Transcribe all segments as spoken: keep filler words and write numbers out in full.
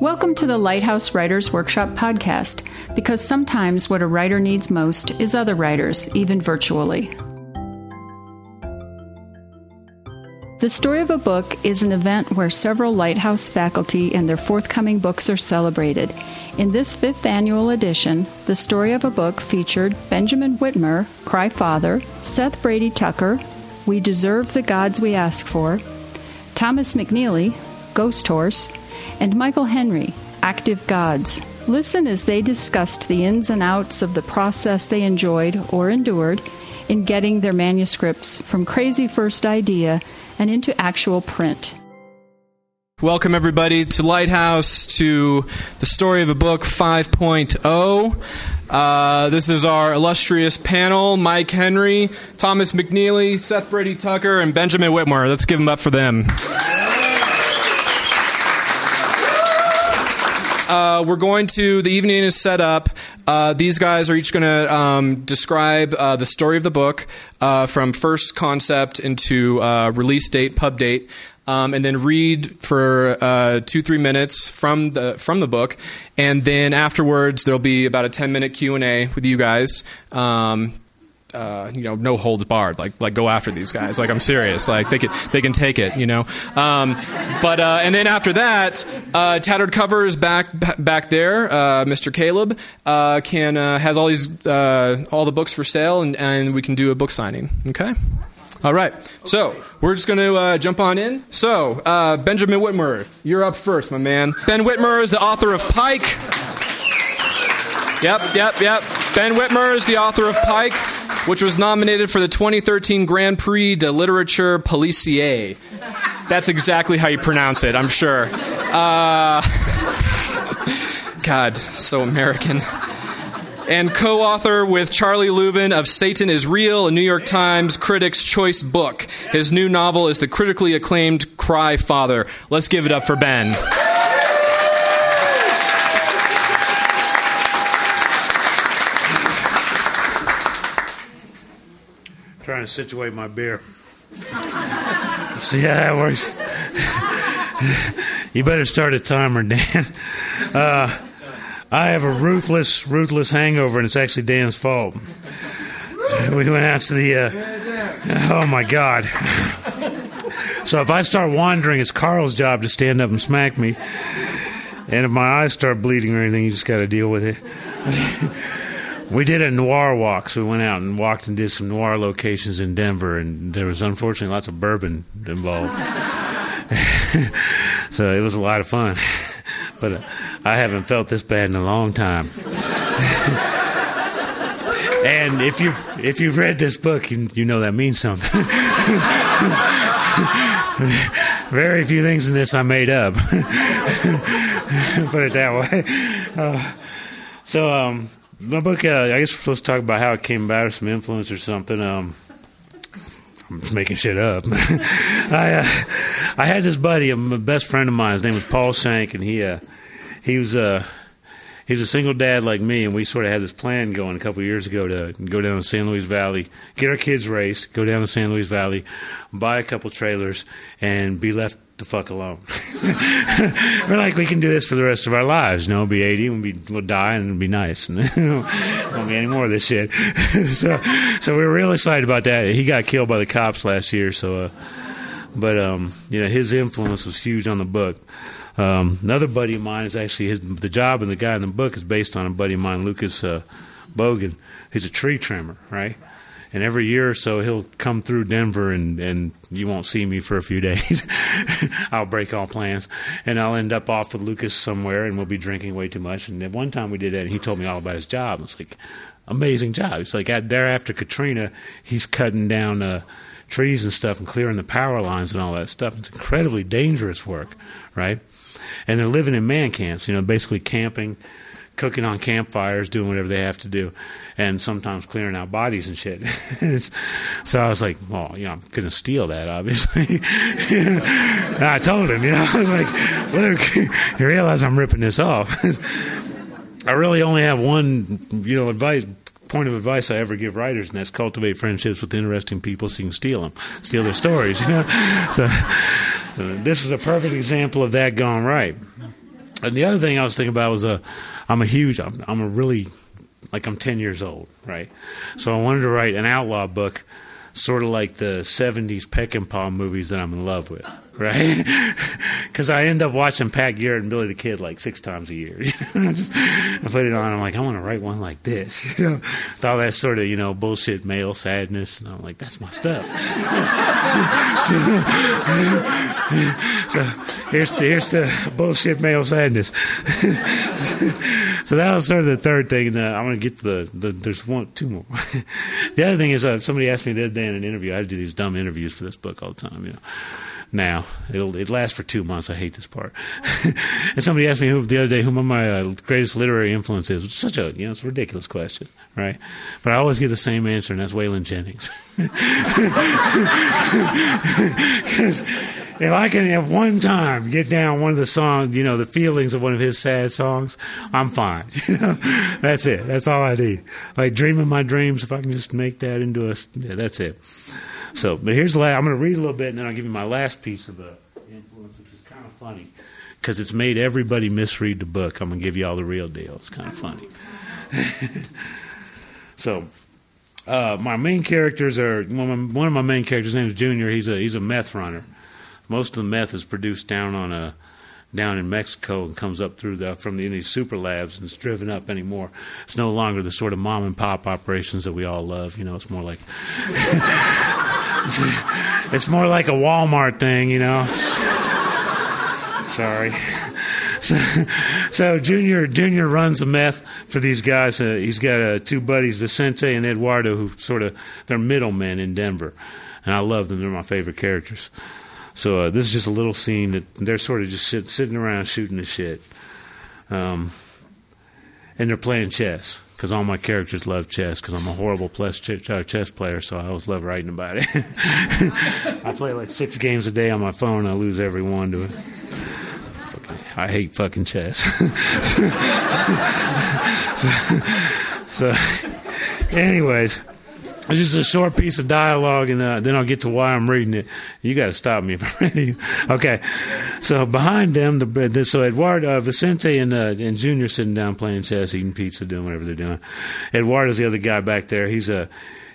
Welcome to the Lighthouse Writers Workshop podcast, because sometimes what a writer needs most is other writers, even virtually. The Story of a Book is an event where several Lighthouse faculty and their forthcoming books are celebrated. In this fifth annual edition, The Story of a Book featured Benjamin Whitmer, Cry Father, Seth Brady Tucker, We Deserve the Gods We Asked For, Thomas McNeely, Ghost Horse, and Michael Henry, Active Gods. Listen as they discussed the ins and outs of the process they enjoyed or endured in getting their manuscripts from crazy first idea and into actual print. Welcome, everybody, to Lighthouse, to The Story of a Book five point oh. Uh, this is our illustrious panel, Mike Henry, Thomas McNeely, Seth Brady Tucker, and Benjamin Whitmer. Let's give them up for them. Uh, we're going to, the evening is set up. Uh, these guys are each going to um, describe uh, the story of the book uh, from first concept into uh, release date, pub date, um, and then read for uh, two, three minutes from the from the book. And then afterwards, there'll be about a ten minute Q and A with you guys. Um, uh, you know, no holds barred. Like, like go after these guys. Like, I'm serious. Like, they can they can take it. You know. Um, but uh, and then after that, uh, Tattered Cover is back back there. Uh, Mister Caleb uh, can uh, has all these uh, all the books for sale, and, and we can do a book signing. Okay. All right. So we're just going to uh, jump on in. So uh, Benjamin Whitmer, you're up first, my man. Ben Whitmer is the author of Pike. Yep, yep, yep. Ben Whitmer is the author of Pike, which was nominated for the twenty thirteen Grand Prix de Literature Policier. That's exactly how you pronounce it, I'm sure. Uh, God, so American. And co-author with Charlie Lubin of Satan is Real, a New York Times Critics' Choice book. His new novel is the critically acclaimed Cry Father. Let's give it up for Ben. Trying to situate my beer. See how that works? You better start a timer, Dan. Uh, I have a ruthless, ruthless hangover, and it's actually Dan's fault. We went out to the... Uh, oh, my God. So if I start wandering, it's Carl's job to stand up and smack me. And if my eyes start bleeding or anything, you just got to deal with it. We did a noir walk, so we went out and walked and did some noir locations in Denver, and there was unfortunately lots of bourbon involved. So it was a lot of fun. But uh, I haven't felt this bad in a long time. And if you've, if you've read this book, you, you know that means something. Very few things in this I made up. Put it that way. Uh, so... um My book, uh, I guess we're supposed to talk about how it came about or some influence or something. Um, I'm just making shit up. I uh, I had this buddy, a best friend of mine. His name was Paul Shank, and he uh, he was uh, he was a single dad like me, and we sort of had this plan going a couple of years ago to go down to San Luis Valley, get our kids raised, go down to San Luis Valley, buy a couple trailers, and be left the fuck alone. We're like, we can do this for the rest of our lives. You know, we'll be eighty, we'll, be, we'll die, and it'll be nice. And won't be any more of this shit. so, so we were real excited about that. He got killed by the cops last year. So, uh, but um, you know, his influence was huge on the book. Um, another buddy of mine is actually his. The job and the guy in the book is based on a buddy of mine, Lucas uh, Bogan. He's a tree trimmer, right? And every year or so, he'll come through Denver, and, and you won't see me for a few days. I'll break all plans, and I'll end up off with Lucas somewhere, and we'll be drinking way too much. And at one time we did that, and he told me all about his job. It's like, amazing job. It's like, there after Katrina, he's cutting down uh, trees and stuff and clearing the power lines and all that stuff. It's incredibly dangerous work, right? And they're living in man camps, you know, basically camping, cooking on campfires, doing whatever they have to do, and sometimes clearing out bodies and shit. So I was like, well, you know, I'm going to steal that, obviously. And I told him, you know, I was like, look, you realize I'm ripping this off. I really only have one, you know, advice, point of advice I ever give writers, and that's cultivate friendships with interesting people so you can steal them, steal their stories, you know. So uh, this is a perfect example of that gone right. And the other thing I was thinking about was uh, I'm a huge, I'm, I'm a really, like I'm ten years old, right? So I wanted to write an outlaw book, sort of like the seventies Peckinpah movies that I'm in love with, right? Because I end up watching Pat Garrett and Billy the Kid like six times a year. Just, I put it on, I'm like, I want to write one like this. You know, with all that sort of, you know, bullshit male sadness. And I'm like, that's my stuff. so, so here's the, here's the bullshit male sadness. So that was sort of the third thing. And I want to get to the, the there's one, two more. The other thing is uh, somebody asked me the other day in an interview, I do these dumb interviews for this book all the time, you know. Now, it'll it lasts for two months. I hate this part. And somebody asked me who, the other day who my uh, greatest literary influence is. It's such a, you know, it's a ridiculous question, right? But I always get the same answer, and that's Waylon Jennings. Because if I can at one time get down one of the songs, you know, the feelings of one of his sad songs, I'm fine. You know? That's it. That's all I need. Like Dreaming My Dreams, if I can just make that into a, yeah, that's it. So, but here's the last, I'm going to read a little bit and then I'll give you my last piece of the influence, which is kind of funny because it's made everybody misread the book. I'm going to give you all the real deal. It's kind of funny. So, uh, my main characters are, one of my main characters, his name is Junior. He's a, he's a meth runner. Most of the meth is produced down on a down in Mexico and comes up through the from the, in these super labs, and it's driven up anymore. It's no longer the sort of mom and pop operations that we all love. You know, it's more like it's more like a Walmart thing. You know, sorry. So, so Junior Junior runs the meth for these guys. Uh, he's got uh, two buddies, Vicente and Eduardo, who sort of they're middlemen in Denver, and I love them. They're my favorite characters. So uh, this is just a little scene that they're sort of just sit, sitting around shooting the shit. Um, and they're playing chess, because all my characters love chess, because I'm a horrible chess player, so I always love writing about it. I play like six games a day on my phone, and I lose every one to it. I hate fucking chess. so, so anyways... It's just a short piece of dialogue, and uh, then I'll get to why I'm reading it. You got to stop me if I'm reading. Okay, so behind them, the, the so Eduardo, uh, Vicente, and uh, and Junior sitting down playing chess, eating pizza, doing whatever they're doing. Eduardo's the other guy back there. He's a uh,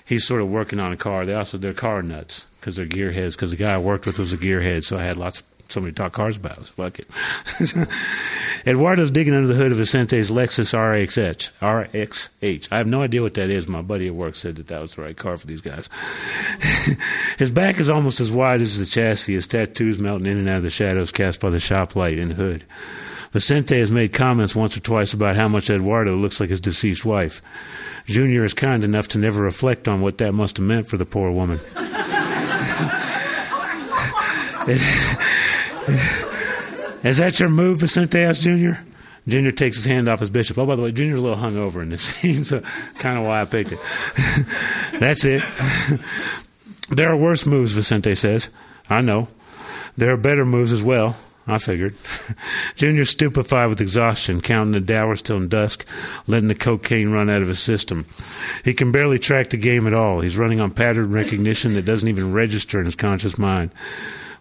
he's sort of working on a car. They also they're car nuts because they're gearheads. Because the guy I worked with was a gearhead, so I had lots of somebody to talk cars about. I was fuck it. Eduardo's digging under the hood of Vicente's Lexus R X H. R X H. I have no idea what that is. My buddy at work said that that was the right car for these guys. His back is almost as wide as the chassis, his tattoos melting in and out of the shadows cast by the shop light and hood. Vicente has made comments once or twice about how much Eduardo looks like his deceased wife. Junior is kind enough to never reflect on what that must have meant for the poor woman. Is that your move, Vicente asks Junior? Junior takes his hand off his bishop. Oh, by the way, Junior's a little hungover in this scene, so kind of why I picked it. That's it. There are worse moves, Vicente says. I know. There are better moves as well, I figured. Junior's stupefied with exhaustion, counting the hours till dusk, letting the cocaine run out of his system. He can barely track the game at all. He's running on pattern recognition that doesn't even register in his conscious mind.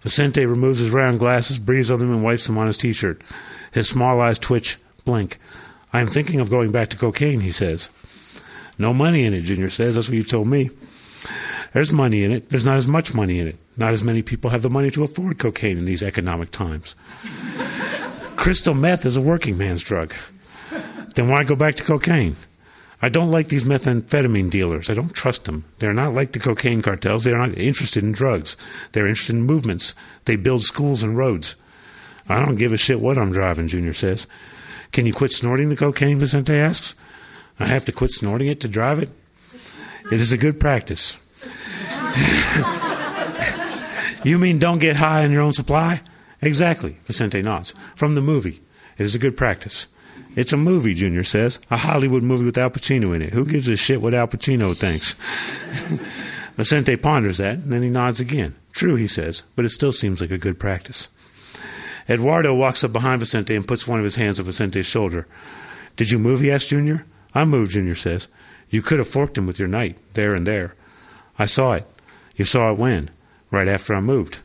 Vicente removes his round glasses, breathes on them, and wipes them on his T-shirt. His small eyes twitch, blink. I am thinking of going back to cocaine, he says. No money in it, Junior says. That's what you told me. There's money in it. There's not as much money in it. Not as many people have the money to afford cocaine in these economic times. Crystal meth is a working man's drug. Then why go back to cocaine? I don't like these methamphetamine dealers. I don't trust them. They're not like the cocaine cartels. They're not interested in drugs. They're interested in movements. They build schools and roads. I don't give a shit what I'm driving, Junior says. Can you quit snorting the cocaine, Vicente asks? I have to quit snorting it to drive it? It is a good practice. You mean don't get high on your own supply? Exactly, Vicente nods. From the movie. It is a good practice. It's a movie, Junior says. A Hollywood movie with Al Pacino in it. Who gives a shit what Al Pacino thinks? Vicente ponders that, and then he nods again. True, he says, but it still seems like a good practice. Eduardo walks up behind Vicente and puts one of his hands on Vicente's shoulder. Did you move, he asks Junior. I moved, Junior says. You could have forked him with your knife, there and there. I saw it. You saw it when? Right after I moved.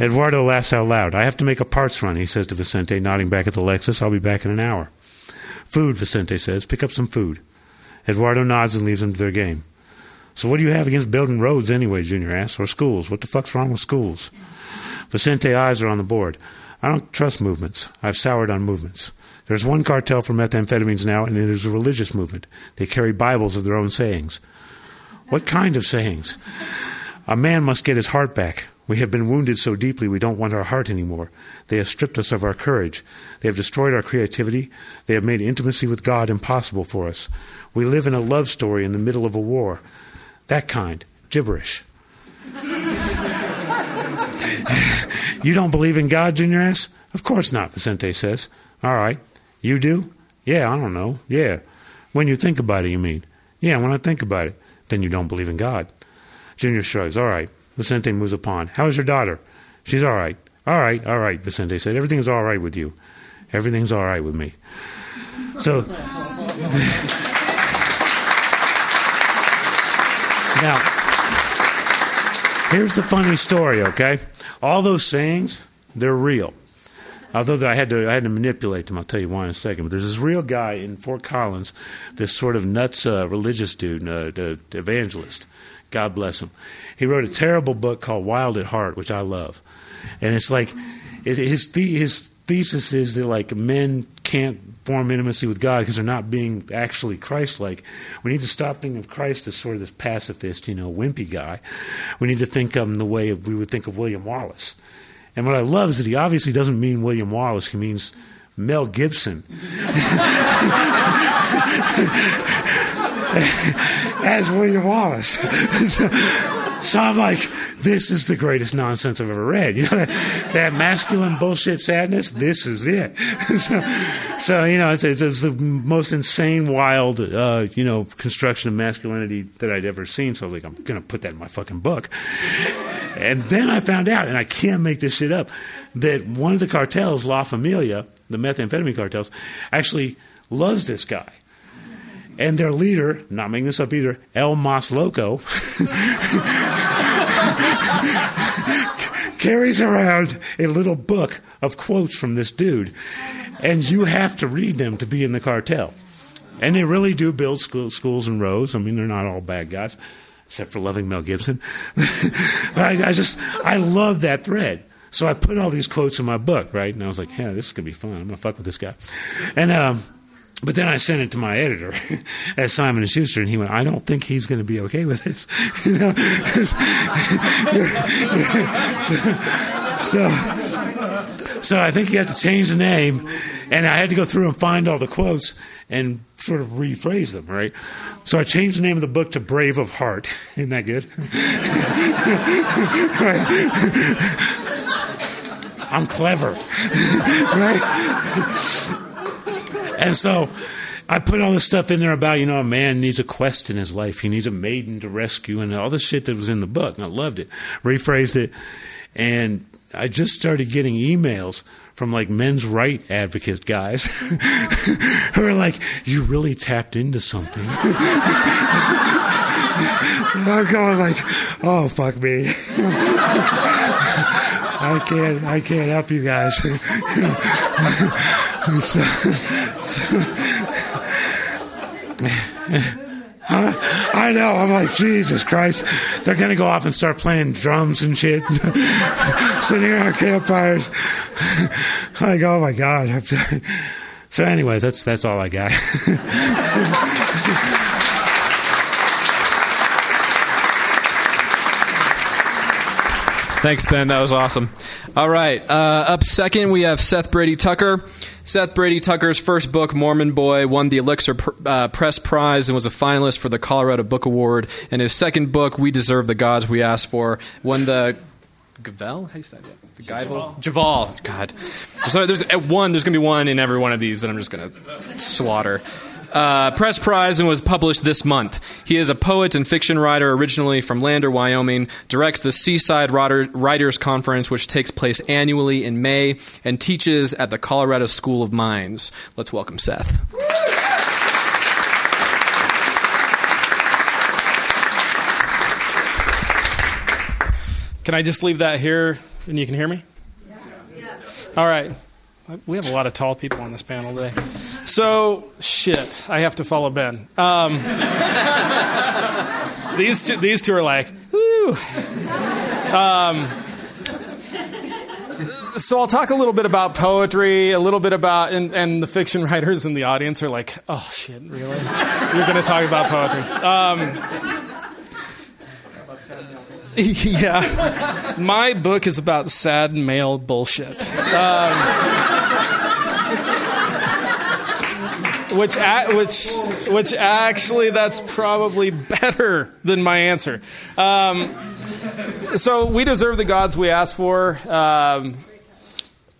Eduardo laughs out loud. I have to make a parts run, he says to Vicente, nodding back at the Lexus. I'll be back in an hour. Food, Vicente says. Pick up some food. Eduardo nods and leaves them to their game. So what do you have against building roads anyway, Junior asks, or schools? What the fuck's wrong with schools? Vicente's eyes are on the board. I don't trust movements. I've soured on movements. There's one cartel for methamphetamines now, and it is a religious movement. They carry Bibles of their own sayings. What kind of sayings? A man must get his heart back. We have been wounded so deeply we don't want our heart anymore. They have stripped us of our courage. They have destroyed our creativity. They have made intimacy with God impossible for us. We live in a love story in the middle of a war. That kind. Gibberish. You don't believe in God, Junior asks? Of course not, Vicente says. All right. You do? Yeah, I don't know. Yeah. When you think about it, you mean? Yeah, when I think about it. Then you don't believe in God. Junior shrugs. All right. Vicente moves upon. How is your daughter? She's all right. All right, all right, Vicente said. Everything's all right with you. Everything's all right with me. So... Now, here's the funny story, okay? All those sayings, they're real. Although I had to I had to manipulate them. I'll tell you why in a second. But there's this real guy in Fort Collins, this sort of nuts uh, religious dude, uh, the evangelist. God bless him. He wrote a terrible book called Wild at Heart, which I love. And it's like his the, his thesis is that like men can't form intimacy with God because they're not being actually Christ-like. We need to stop thinking of Christ as sort of this pacifist, you know, wimpy guy. We need to think of him the way of, we would think of William Wallace. And what I love is that he obviously doesn't mean William Wallace. He means Mel Gibson. As William Wallace. so, so I'm like, this is the greatest nonsense I've ever read. You know, that, that masculine bullshit sadness, this is it. so, so, you know, it's, it's, it's the most insane, wild, uh, you know, construction of masculinity that I'd ever seen. So I was like, I'm going to put that in my fucking book. And then I found out, and I can't make this shit up, that one of the cartels, La Familia, the methamphetamine cartels, actually loves this guy. And their leader, not making this up either, El Mas Loco, carries around a little book of quotes from this dude. And you have to read them to be in the cartel. And they really do build school, schools and roads. I mean, they're not all bad guys, except for loving Mel Gibson. I, I just, I love that thread. So I put all these quotes in my book, right? And I was like, yeah, this is going to be fun. I'm going to fuck with this guy. And, um... But then I sent it to my editor at Simon and Schuster, and he went, I don't think he's going to be okay with this. You know? so, so I think you have to change the name, and I had to go through and find all the quotes and sort of rephrase them, right? So I changed the name of the book to Brave of Heart. Isn't that good? Right? I'm clever. Right? And so I put all this stuff in there about, you know, a man needs a quest in his life. He needs a maiden to rescue and all this shit that was in the book. And I loved it. Rephrased it. And I just started getting emails from, like, men's right advocate guys who are like, you really tapped into something. And I'm going like, oh, fuck me. I can't, I can't help you guys. So, so, I, I know, I'm like, Jesus Christ, they're going to go off and start playing drums and shit, sitting around campfires. Like, oh my God. So anyways, that's that's all I got. Thanks, Ben. That was awesome. All right. Uh, up second, we have Seth Brady Tucker. Seth Brady Tucker's first book, Mormon Boy, won the Elixir uh, Press Prize and was a finalist for the Colorado Book Award. And his second book, We Deserve the Gods We Asked For, won the... Gavel? How do you say that? The Guyvel? Javal. God. So there's, at one, there's going to be one in every one of these that I'm just going to slaughter. Uh, press prize and was published this month. He is a poet and fiction writer originally from Lander, Wyoming, directs the Seaside Writer, Writers Conference, which takes place annually in May, and teaches at the Colorado School of Mines. Let's welcome Seth. Can I just leave that here And you can hear me? Yeah. Yes. All right. We have a lot of tall people on this panel today. So, shit, I have to follow Ben. Um, these, two, these two are like, woo. Um, so I'll talk a little bit about poetry, a little bit about, and, and the fiction writers in the audience are like, oh, shit, really? You're going to talk about poetry. Um, yeah. My book is about sad male bullshit. Um, Which, a- which, which actually, that's probably better than my answer. Um, so, We Deserve the Gods We Asked For. Um,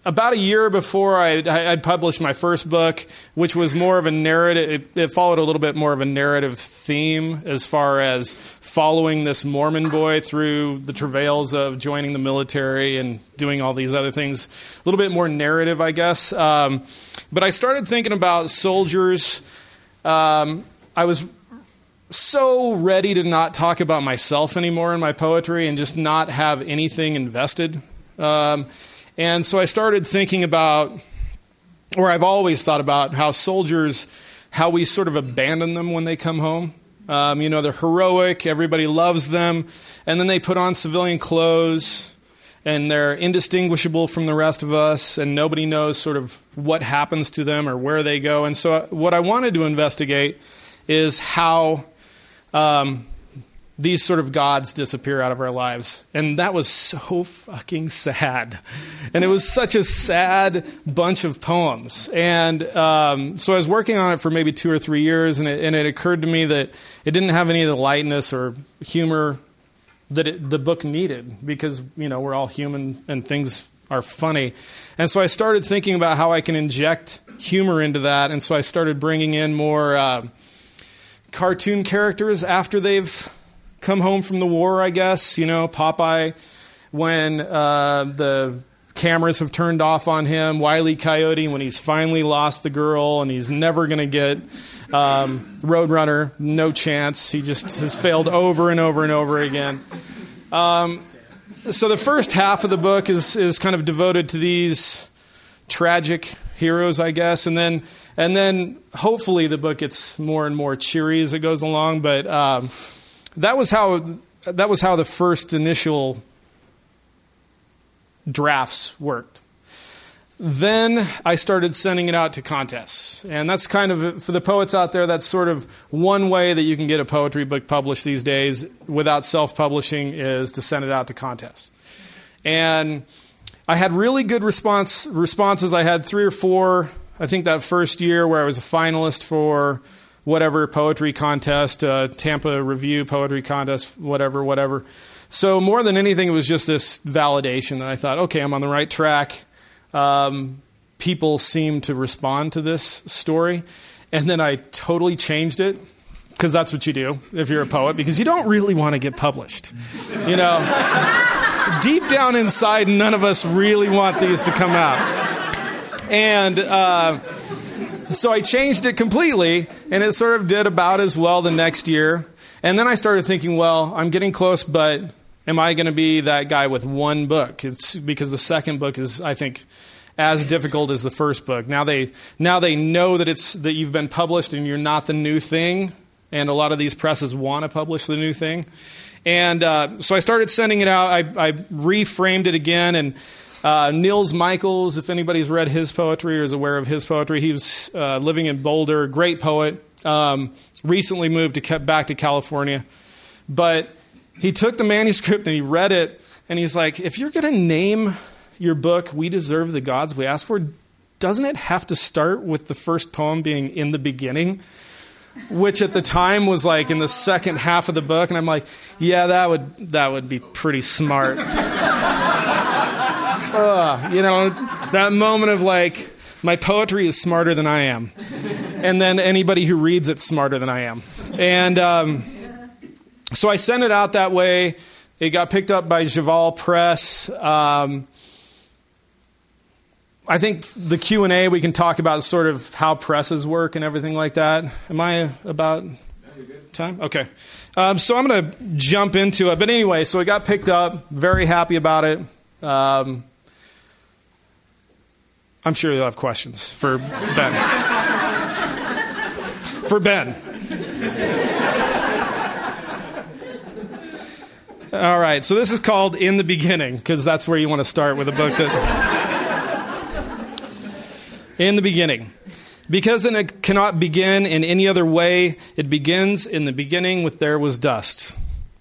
about a year before I, I, I published my first book, which was more of a narrative, it, it followed a little bit more of a narrative theme as far as following this Mormon boy through the travails of joining the military and doing all these other things. A little bit more narrative, I guess. Um, But I started thinking about soldiers. Um, I was so ready to not talk about myself anymore in my poetry and just not have anything invested. Um, and so I started thinking about, or I've always thought about, how soldiers, how we sort of abandon them when they come home. Um, you know, they're heroic, everybody loves them, and then they put on civilian clothes, and they're indistinguishable from the rest of us, and nobody knows sort of what happens to them or where they go. And so what I wanted to investigate is how um, these sort of gods disappear out of our lives. And that was so fucking sad. And it was such a sad bunch of poems. And um, so I was working on it for maybe two or three years, and it, and it occurred to me that it didn't have any of the lightness or humor that it, the book needed, because, you know, we're all human and things are funny. And so I started thinking about how I can inject humor into that. And so I started bringing in more uh, cartoon characters after they've come home from the war, I guess. You know, Popeye, when uh, the cameras have turned off on him, Wile E. Coyote, when he's finally lost the girl and he's never going to get um, Roadrunner, no chance. He just has failed over and over and over again. Um, so the first half of the book is is kind of devoted to these tragic heroes, I guess, and then and then hopefully the book gets more and more cheery as it goes along. But um, that was how that was how the first initial drafts worked. Then I started sending it out to contests. And that's kind of, for the poets out there, that's sort of one way that you can get a poetry book published these days without self-publishing, is to send it out to contests. And I had really good response responses. I had three or four, I think that first year, where I was a finalist for whatever poetry contest, uh, Tampa Review poetry contest, whatever, whatever. So more than anything, it was just this validation that I thought, okay, I'm on the right track. Um, people seem to respond to this story. And then I totally changed it, because that's what you do if you're a poet, because you don't really want to get published. You know, deep down inside, none of us really want these to come out. And uh, so I changed it completely, and it sort of did about as well the next year. And then I started thinking, well, I'm getting close, but am I going to be that guy with one book? It's because the second book is, I think, as difficult as the first book. Now they now they know that it's that you've been published and you're not the new thing, and a lot of these presses want to publish the new thing. And uh, so I started sending it out. I, I reframed it again, and uh, Nils Michaels, if anybody's read his poetry or is aware of his poetry, he was uh, living in Boulder, great poet. Um, recently moved to back to California, but he took the manuscript and he read it, and he's like, if you're going to name your book We Deserve the Gods We Asked For, doesn't it have to start with the first poem being in the beginning, which at the time was like in the second half of the book? And I'm like, yeah, that would that would be pretty smart. uh, you know, that moment of like, my poetry is smarter than I am. And then anybody who reads it's smarter than I am. And um, so I sent it out that way. It got picked up by Javal Press. Um, I think the Q and A we can talk about sort of how presses work and everything like that. Am I about time? Okay. Um, so I'm going to jump into it. But anyway, so it got picked up. Very happy about it. Um, I'm sure you'll have questions for Ben. for Ben. All right, so this is called In the Beginning, because that's where you want to start with a book that... In the Beginning. Because it cannot begin in any other way, it begins in the beginning with there was dust.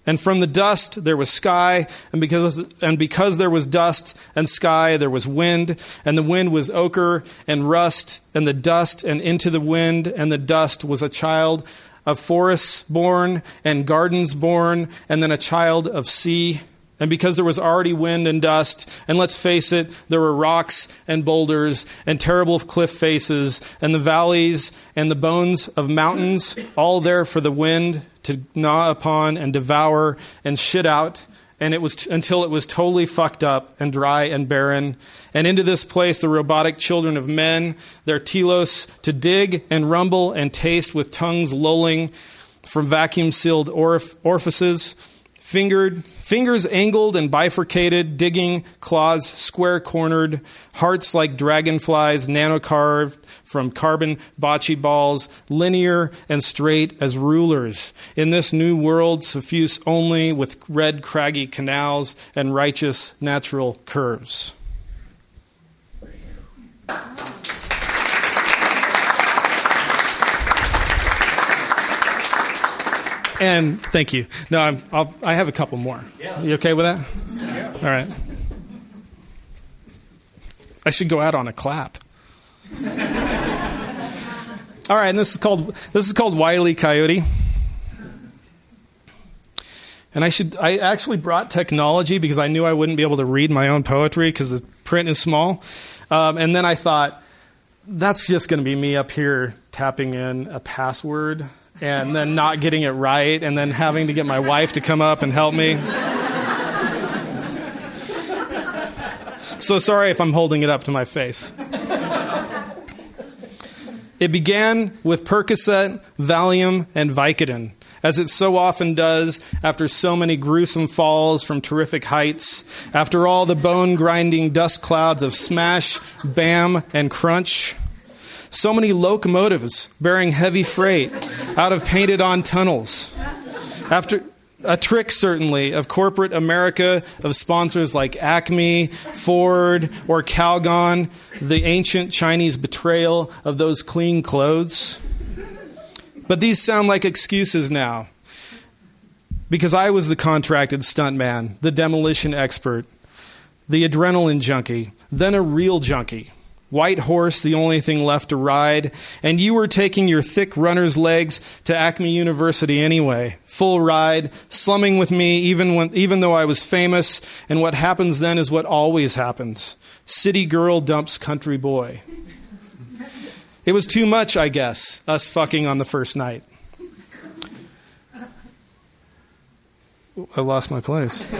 And from the dust there was sky, and because and because there was dust and sky, there was wind, and the wind was ochre and rust, and the dust and into the wind, and the dust was a child of forests born, and gardens born, and then a child of sea. And because there was already wind and dust, and let's face it, there were rocks and boulders and terrible cliff faces and the valleys and the bones of mountains, all there for the wind to gnaw upon and devour and shit out, and it was t- until it was totally fucked up and dry and barren. And into this place the robotic children of men, their telos, to dig and rumble and taste with tongues lolling from vacuum-sealed orif- orifices, fingered... Fingers angled and bifurcated, digging, claws square-cornered, hearts like dragonflies, nanocarved from carbon bocce balls, linear and straight as rulers. In this new world, suffused only with red, craggy canals and righteous, natural curves. And thank you. No, I'm, I'll, I have a couple more. Yeah. You okay with that? Yeah. All right. I should go out on a clap. All right, and this is called this is called Wile E. Coyote. And I should I actually brought technology because I knew I wouldn't be able to read my own poetry because the print is small. Um, and then I thought that's just going to be me up here tapping in a password. And then not getting it right, and then having to get my wife to come up and help me. So sorry if I'm holding it up to my face. It began with Percocet, Valium, and Vicodin, as it so often does after so many gruesome falls from terrific heights, after all the bone-grinding dust clouds of smash, bam, and crunch. So many locomotives bearing heavy freight out of painted-on tunnels. After a trick, certainly, of corporate America, of sponsors like Acme, Ford, or Calgon, the ancient Chinese betrayal of those clean clothes. But these sound like excuses now, because I was the contracted stuntman, the demolition expert, the adrenaline junkie, then a real junkie. White horse, the only thing left to ride, and you were taking your thick runner's legs to Acme University anyway, full ride, slumming with me even when, even though I was famous, and what happens then is what always happens. City girl dumps country boy. It was too much, I guess, us fucking on the first night. I lost my place.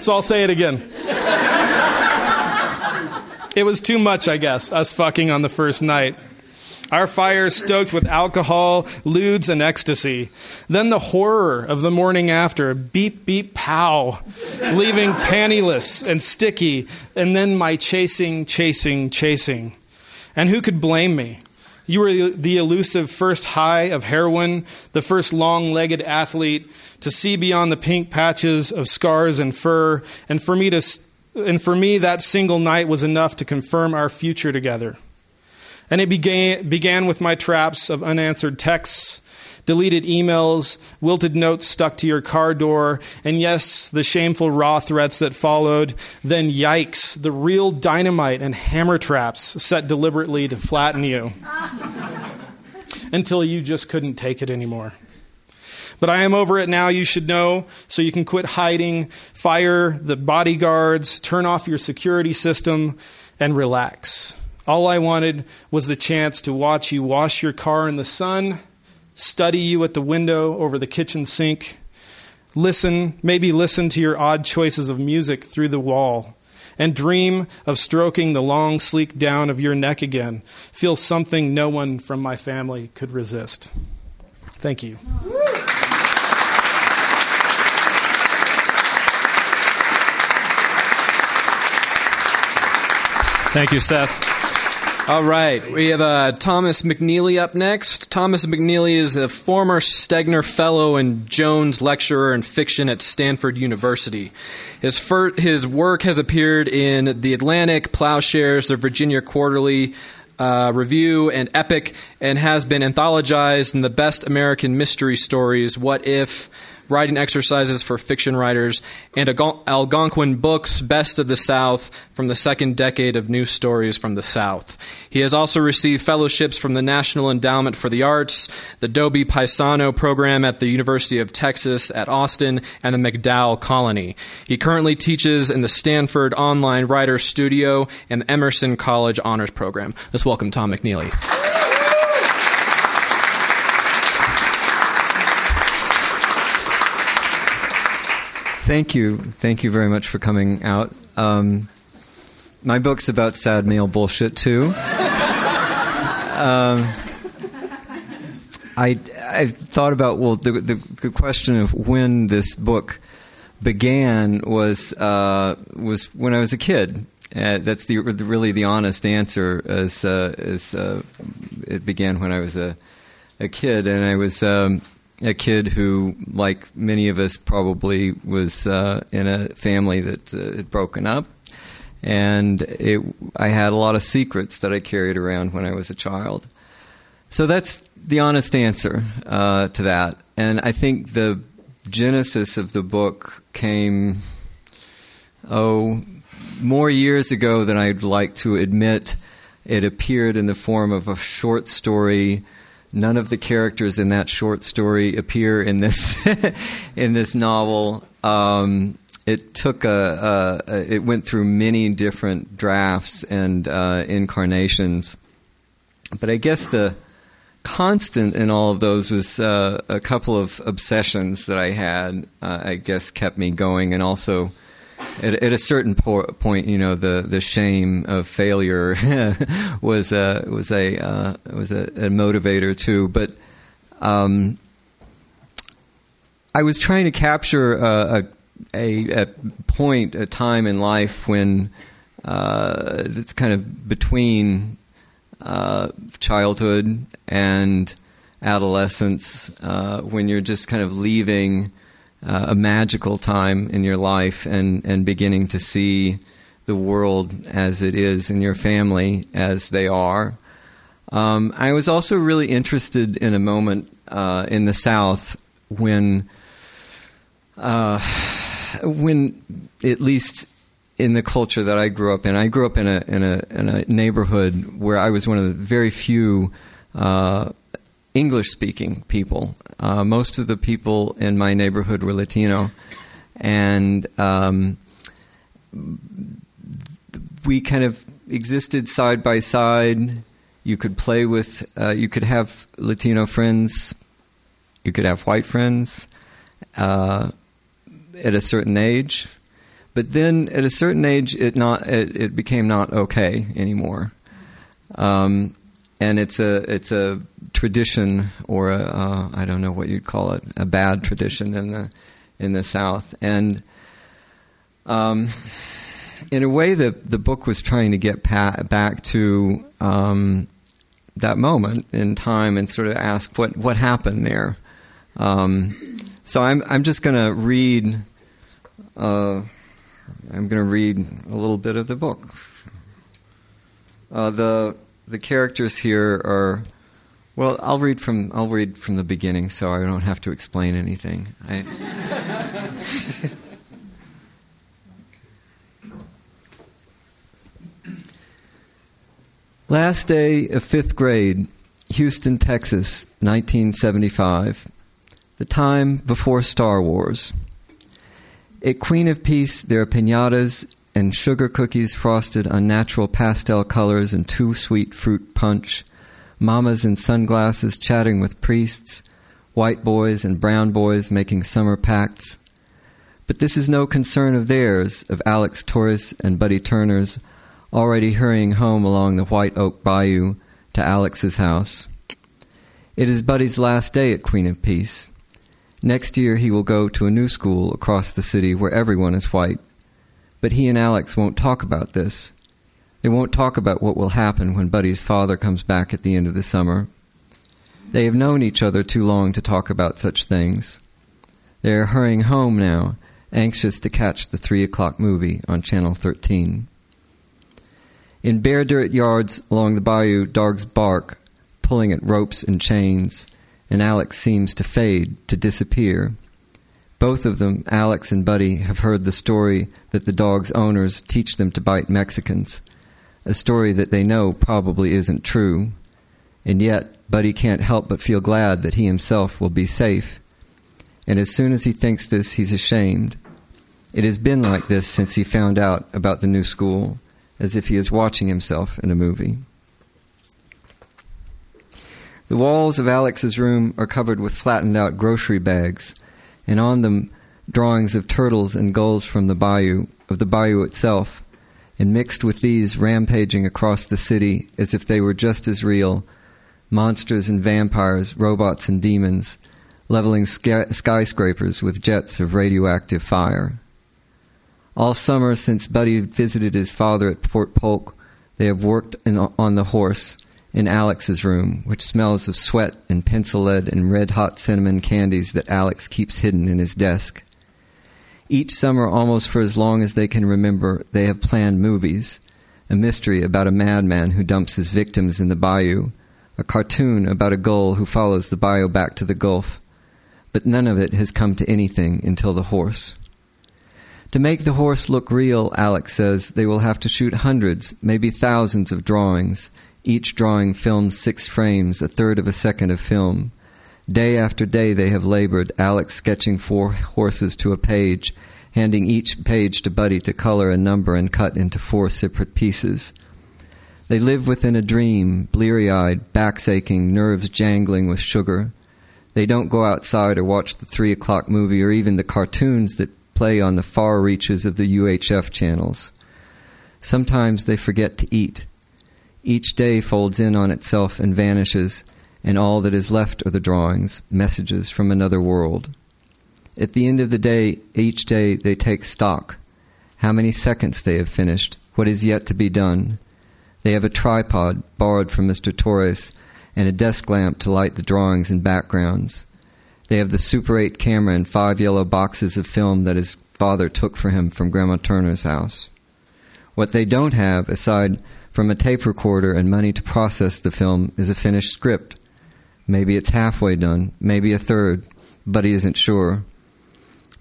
So I'll say it again. It was too much, I guess, us fucking on the first night. Our fires stoked with alcohol, lewds, and ecstasy. Then the horror of the morning after, beep, beep, pow, leaving pantyless and sticky, and then my chasing, chasing, chasing. And who could blame me? You were the elusive first high of heroin, the first long-legged athlete to see beyond the pink patches of scars and fur, and for me to, and for me that single night was enough to confirm our future together. And it began began with my traps of unanswered texts, deleted emails, wilted notes stuck to your car door, and yes, the shameful raw threats that followed. Then yikes, the real dynamite and hammer traps set deliberately to flatten you until you just couldn't take it anymore. But I am over it now, you should know, so you can quit hiding, fire the bodyguards, turn off your security system, and relax. All I wanted was the chance to watch you wash your car in the sun, study you at the window over the kitchen sink, listen, maybe listen to your odd choices of music through the wall, and dream of stroking the long, sleek down of your neck again. Feel something no one from my family could resist. Thank you. Thank you, Seth. All right, we have uh, Thomas McNeely up next. Thomas McNeely is a former Stegner Fellow and Jones Lecturer in Fiction at Stanford University. His fir- his work has appeared in The Atlantic, Plowshares, the Virginia Quarterly uh, Review, and Epic, and has been anthologized in the Best American Mystery Stories, What If, Writing Exercises for Fiction Writers, and Algon- Algonquin Books, Best of the South, from the second decade of New Stories from the South. He has also received fellowships from the National Endowment for the Arts, the Dobie Paisano Program at the University of Texas at Austin, and the McDowell Colony. He currently teaches in the Stanford Online Writer Studio and the Emerson College Honors Program. Let's welcome Tom McNeely. Thank you. Thank you very much for coming out. Um, my book's about sad male bullshit, too. um, I I thought about, well, the, the, the question of when this book began was uh, was when I was a kid. Uh, that's the really the honest answer, as, uh, as uh, it began when I was a, a kid, and I was... Um, a kid who, like many of us, probably was uh, in a family that uh, had broken up. And it, I had a lot of secrets that I carried around when I was a child. So that's the honest answer uh, to that. And I think the genesis of the book came, oh, more years ago than I'd like to admit. It appeared in the form of a short story. None of the characters in that short story appear in this in this novel. Um, it took a, a, a it went through many different drafts and uh, incarnations, but I guess the constant in all of those was uh, a couple of obsessions that I had. Uh, I guess kept me going, and also at, at a certain po- point, you know, the, the shame of failure was a was a uh, was a, a motivator too. But um, I was trying to capture a a, a point, a time in life when uh, it's kind of between uh, childhood and adolescence, uh, when you're just kind of leaving. Uh, a magical time in your life and, and beginning to see the world as it is and your family as they are. Um, I was also really interested in a moment uh, in the South when, uh, when at least in the culture that I grew up in, I grew up in a in a, in a neighborhood where I was one of the very few uh, English-speaking people. Uh, most of the people in my neighborhood were Latino, and um, we kind of existed side by side. You could play with, uh, you could have Latino friends, you could have white friends uh, at a certain age, but then at a certain age, it not it, it became not okay anymore. Um, And it's a it's a tradition, or a, uh, I don't know what you'd call it, a bad tradition in the in the South. And um, in a way, the the book was trying to get pa- back to um, that moment in time and sort of ask what, what happened there. Um, so I'm I'm just going to read uh, I'm going to read a little bit of the book. Uh, the The characters here are, well, I'll read from I'll read from the beginning, so I don't have to explain anything. I... Last day of fifth grade, Houston, Texas, nineteen seventy-five. The time before Star Wars. At Queen of Peace, there are piñatas and sugar cookies frosted on natural pastel colors and too sweet fruit punch, mamas in sunglasses chatting with priests, white boys and brown boys making summer pacts. But this is no concern of theirs, of Alex Torres and Buddy Turner's, already hurrying home along the White Oak Bayou to Alex's house. It is Buddy's last day at Queen of Peace. Next year he will go to a new school across the city where everyone is white. But he and Alex won't talk about this. They won't talk about what will happen when Buddy's father comes back at the end of the summer. They have known each other too long to talk about such things. They are hurrying home now, anxious to catch the three o'clock movie on Channel thirteen. In bare dirt yards along the bayou, dogs bark, pulling at ropes and chains, and Alex seems to fade, to disappear. Both of them, Alex and Buddy, have heard the story that the dog's owners teach them to bite Mexicans, a story that they know probably isn't true. And yet, Buddy can't help but feel glad that he himself will be safe. And as soon as he thinks this, he's ashamed. It has been like this since he found out about the new school, as if he is watching himself in a movie. The walls of Alex's room are covered with flattened-out grocery bags, and on them drawings of turtles and gulls from the bayou, of the bayou itself, and mixed with these, rampaging across the city as if they were just as real, monsters and vampires, robots and demons, leveling sky- skyscrapers with jets of radioactive fire. All summer since Buddy visited his father at Fort Polk, they have worked in, on the horse in Alex's room, which smells of sweat and pencil lead and red-hot cinnamon candies that Alex keeps hidden in his desk. Each summer, almost for as long as they can remember, they have planned movies, a mystery about a madman who dumps his victims in the bayou, a cartoon about a gull who follows the bayou back to the Gulf, but none of it has come to anything until the horse. To make the horse look real, Alex says, they will have to shoot hundreds, maybe thousands of drawings, each drawing films six frames, a third of a second of film. Day after day they have labored, Alex sketching four horses to a page, handing each page to Buddy to color and number and cut into four separate pieces. They live within a dream, bleary-eyed, backs aching, nerves jangling with sugar. They don't go outside or watch the three o'clock movie or even the cartoons that play on the far reaches of the U H F channels. Sometimes they forget to eat. Each day folds in on itself and vanishes, and all that is left are the drawings, messages from another world. At the end of the day, each day they take stock. How many seconds they have finished, what is yet to be done. They have a tripod borrowed from Mister Torres and a desk lamp to light the drawings and backgrounds. They have the Super eight camera and five yellow boxes of film that his father took for him from Grandma Turner's house. What they don't have, aside from a tape recorder and money to process the film, is a finished script. Maybe it's halfway done, maybe a third, but he isn't sure.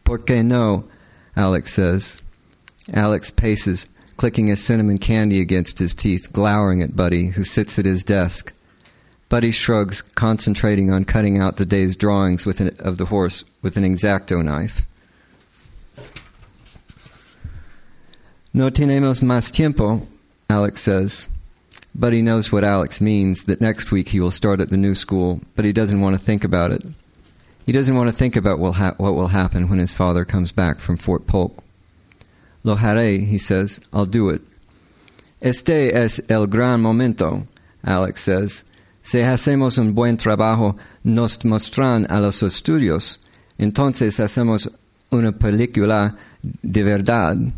Porque no, Alex says. Alex paces, clicking his cinnamon candy against his teeth, glowering at Buddy, who sits at his desk. Buddy shrugs, concentrating on cutting out the day's drawings with an, of the horse with an X-Acto knife. No tenemos más tiempo, Alex says. Buddy knows what Alex means, that next week he will start at the new school, but he doesn't want to think about it. He doesn't want to think about what will, ha- what will happen when his father comes back from Fort Polk. Lo haré, he says. I'll do it. Este es el gran momento, Alex says. Si hacemos un buen trabajo, nos mostrarán a los estudios. Entonces hacemos una película de verdad.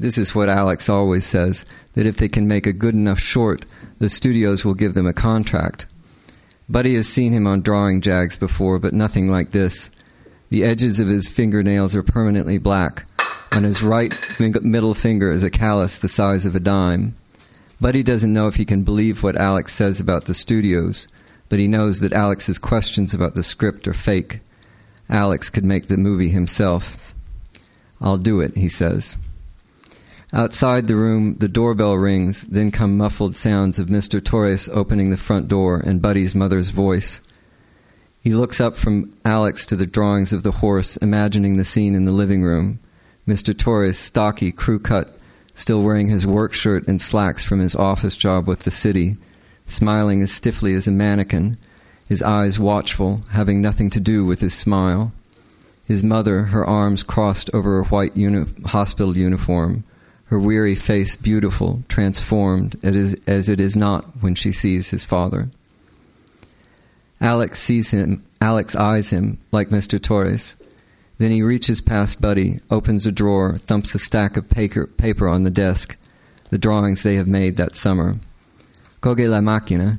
This is what Alex always says, that if they can make a good enough short, the studios will give them a contract. Buddy has seen him on drawing jags before, but nothing like this. The edges of his fingernails are permanently black. On his right middle finger is a callus the size of a dime. Buddy doesn't know if he can believe what Alex says about the studios, but he knows that Alex's questions about the script are fake. Alex could make the movie himself. I'll do it, he says. Outside the room, the doorbell rings, then come muffled sounds of Mister Torres opening the front door and Buddy's mother's voice. He looks up from Alex to the drawings of the horse, imagining the scene in the living room. Mister Torres, stocky, crew-cut, still wearing his work shirt and slacks from his office job with the city, smiling as stiffly as a mannequin, his eyes watchful, having nothing to do with his smile. His mother, her arms crossed over her white uni- hospital uniform, her weary face beautiful, transformed, as it is not when she sees his father. Alex sees him. Alex eyes him, like Mister Torres. Then he reaches past Buddy, opens a drawer, thumps a stack of paper on the desk, the drawings they have made that summer. Coge la máquina,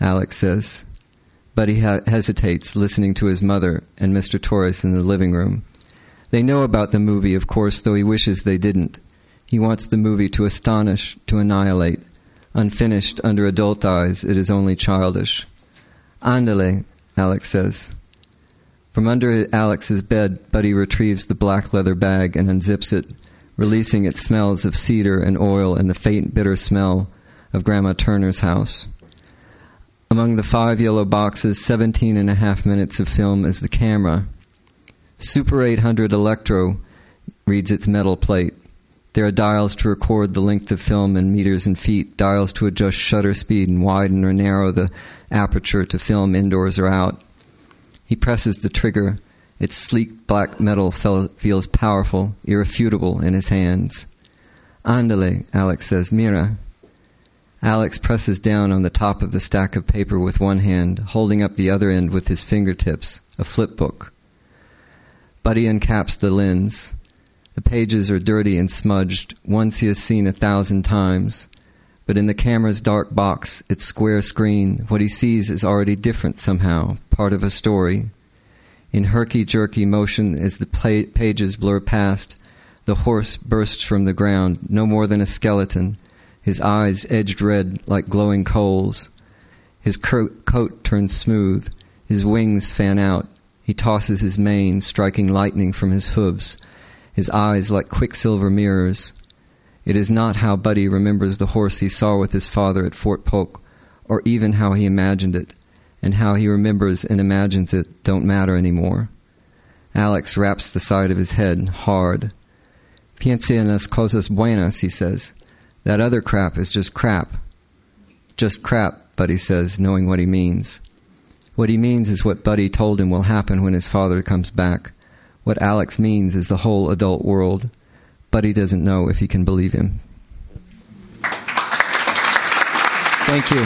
Alex says. Buddy hesitates, listening to his mother and Mister Torres in the living room. They know about the movie, of course, though he wishes they didn't. He wants the movie to astonish, to annihilate. Unfinished under adult eyes, it is only childish. Andale, Alex says. From under Alex's bed, Buddy retrieves the black leather bag and unzips it, releasing its smells of cedar and oil and the faint, bitter smell of Grandma Turner's house. Among the five yellow boxes, seventeen and a half minutes of film is the camera. Super eight hundred Electro reads its metal plate. There are dials to record the length of film in meters and feet, dials to adjust shutter speed and widen or narrow the aperture to film indoors or out. He presses the trigger. Its sleek black metal feels powerful, irrefutable in his hands. Andale, Alex says. Mira. Alex presses down on the top of the stack of paper with one hand, holding up the other end with his fingertips, a flip book. Buddy uncaps the lens. The pages are dirty and smudged, ones he has seen a thousand times. But in the camera's dark box, its square screen, what he sees is already different somehow, part of a story. In herky-jerky motion as the play- pages blur past, the horse bursts from the ground, no more than a skeleton, his eyes edged red like glowing coals. His cur- coat turns smooth, his wings fan out. He tosses his mane, striking lightning from his hooves, his eyes like quicksilver mirrors. It is not how Buddy remembers the horse he saw with his father at Fort Polk, or even how he imagined it, and how he remembers and imagines it don't matter anymore. Alex raps the side of his head hard. Piense en las cosas buenas, he says. That other crap is just crap. Just crap, Buddy says, knowing what he means. What he means is what Buddy told him will happen when his father comes back. What Alex means is the whole adult world, but he doesn't know if he can believe him. Thank you.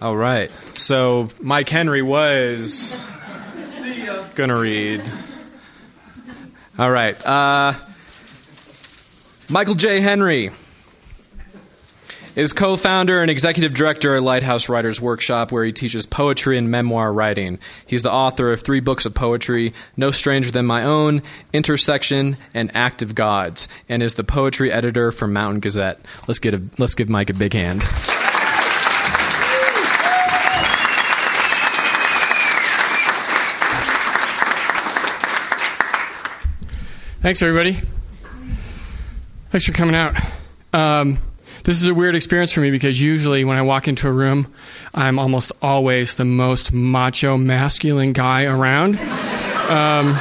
All right. So Mike Henry was going to read. All right. Uh, Michael J. Henry is co-founder and executive director at Lighthouse Writers Workshop, where he teaches poetry and memoir writing. He's the author of three books of poetry, No Stranger Than My Own, Intersection, and Act of Gods, and is the poetry editor for Mountain Gazette. Let's get a, let's give Mike a big hand. Thanks, everybody. Thanks for coming out. Um... This is a weird experience for me because usually when I walk into a room, I'm almost always the most macho, masculine guy around. Um,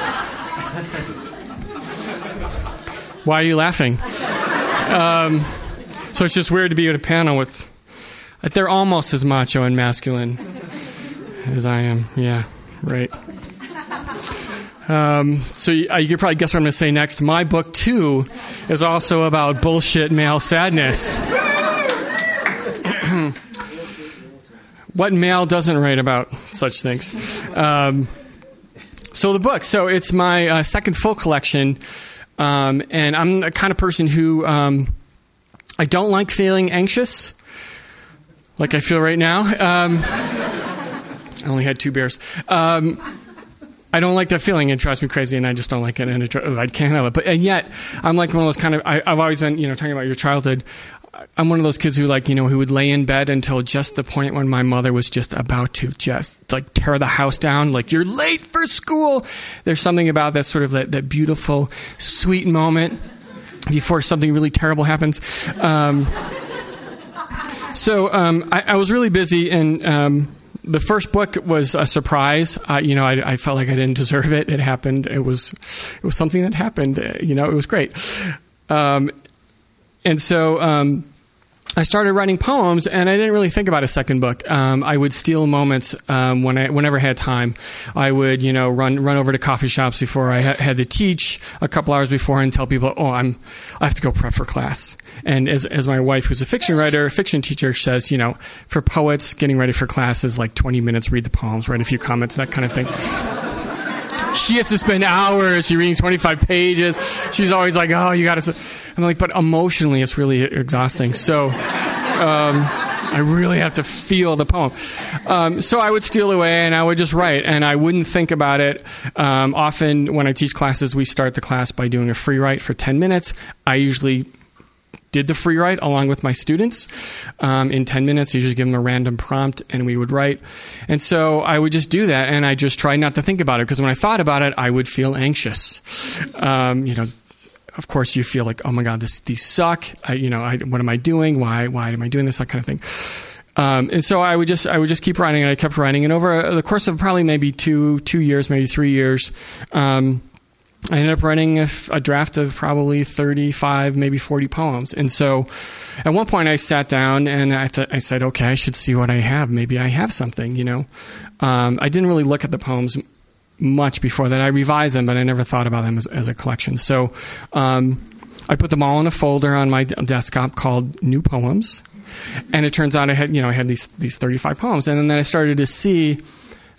why are you laughing? Um, so it's just weird to be at a panel with... They're almost as macho and masculine as I am. Yeah, right. Um, so you, uh, you can probably guess what I'm going to say next. My book, too, is also about bullshit male sadness. What male doesn't write about such things? Um, so the book. So it's my uh, second full collection, um, and I'm the kind of person who um, I don't like feeling anxious, like I feel right now. Um, I only had two beers. Um I don't like that feeling. It drives me crazy, and I just don't like it, and it, I can't handle it. But and yet, I'm like one of those kind of... I, I've always been, you know, talking about your childhood. I'm one of those kids who, like, you know, who would lay in bed until just the point when my mother was just about to just, like, tear the house down. Like, you're late for school! There's something about that sort of that, that beautiful, sweet moment before something really terrible happens. Um, so, um, I, I was really busy, and... Um, The first book was a surprise. Uh, you know, I, I felt like I didn't deserve it. It happened. It was, it was something that happened. You know, it was great. Um, and so um, I started writing poems, and I didn't really think about a second book. Um, I would steal moments um, when I, whenever I had time. I would, you know, run run over to coffee shops before I ha- had to teach a couple hours before and tell people, oh, I'm I have to go prep for class. And as as my wife, who's a fiction writer, a fiction teacher, says, you know, for poets, getting ready for class is like twenty minutes, read the poems, write a few comments, that kind of thing. She has to spend hours. She's reading twenty-five pages. She's always like, oh, you got to... I'm like, but emotionally, it's really exhausting. So um, I really have to feel the poem. Um, so I would steal away, and I would just write, and I wouldn't think about it. Um, often when I teach classes, we start the class by doing a free write for ten minutes. I usually... did the free write along with my students um, in ten minutes. You just give them a random prompt and we would write. And so I would just do that. And I just tried not to think about it, because when I thought about it, I would feel anxious. Um, you know, of course you feel like, oh my God, this, these suck. I, you know, I, what am I doing? Why, why am I doing this? That kind of thing. Um, and so I would just I would just keep writing, and I kept writing. And over the course of probably maybe two, two years, maybe three years, um, I ended up writing a, a draft of probably thirty-five, maybe forty poems. And so at one point I sat down and I, th- I said, okay, I should see what I have. Maybe I have something, you know. Um, I didn't really look at the poems much before that. I revised them, but I never thought about them as, as a collection. So um, I put them all in a folder on my desktop called New Poems. And it turns out I had, you know, I had these, these thirty-five poems. And then I started to see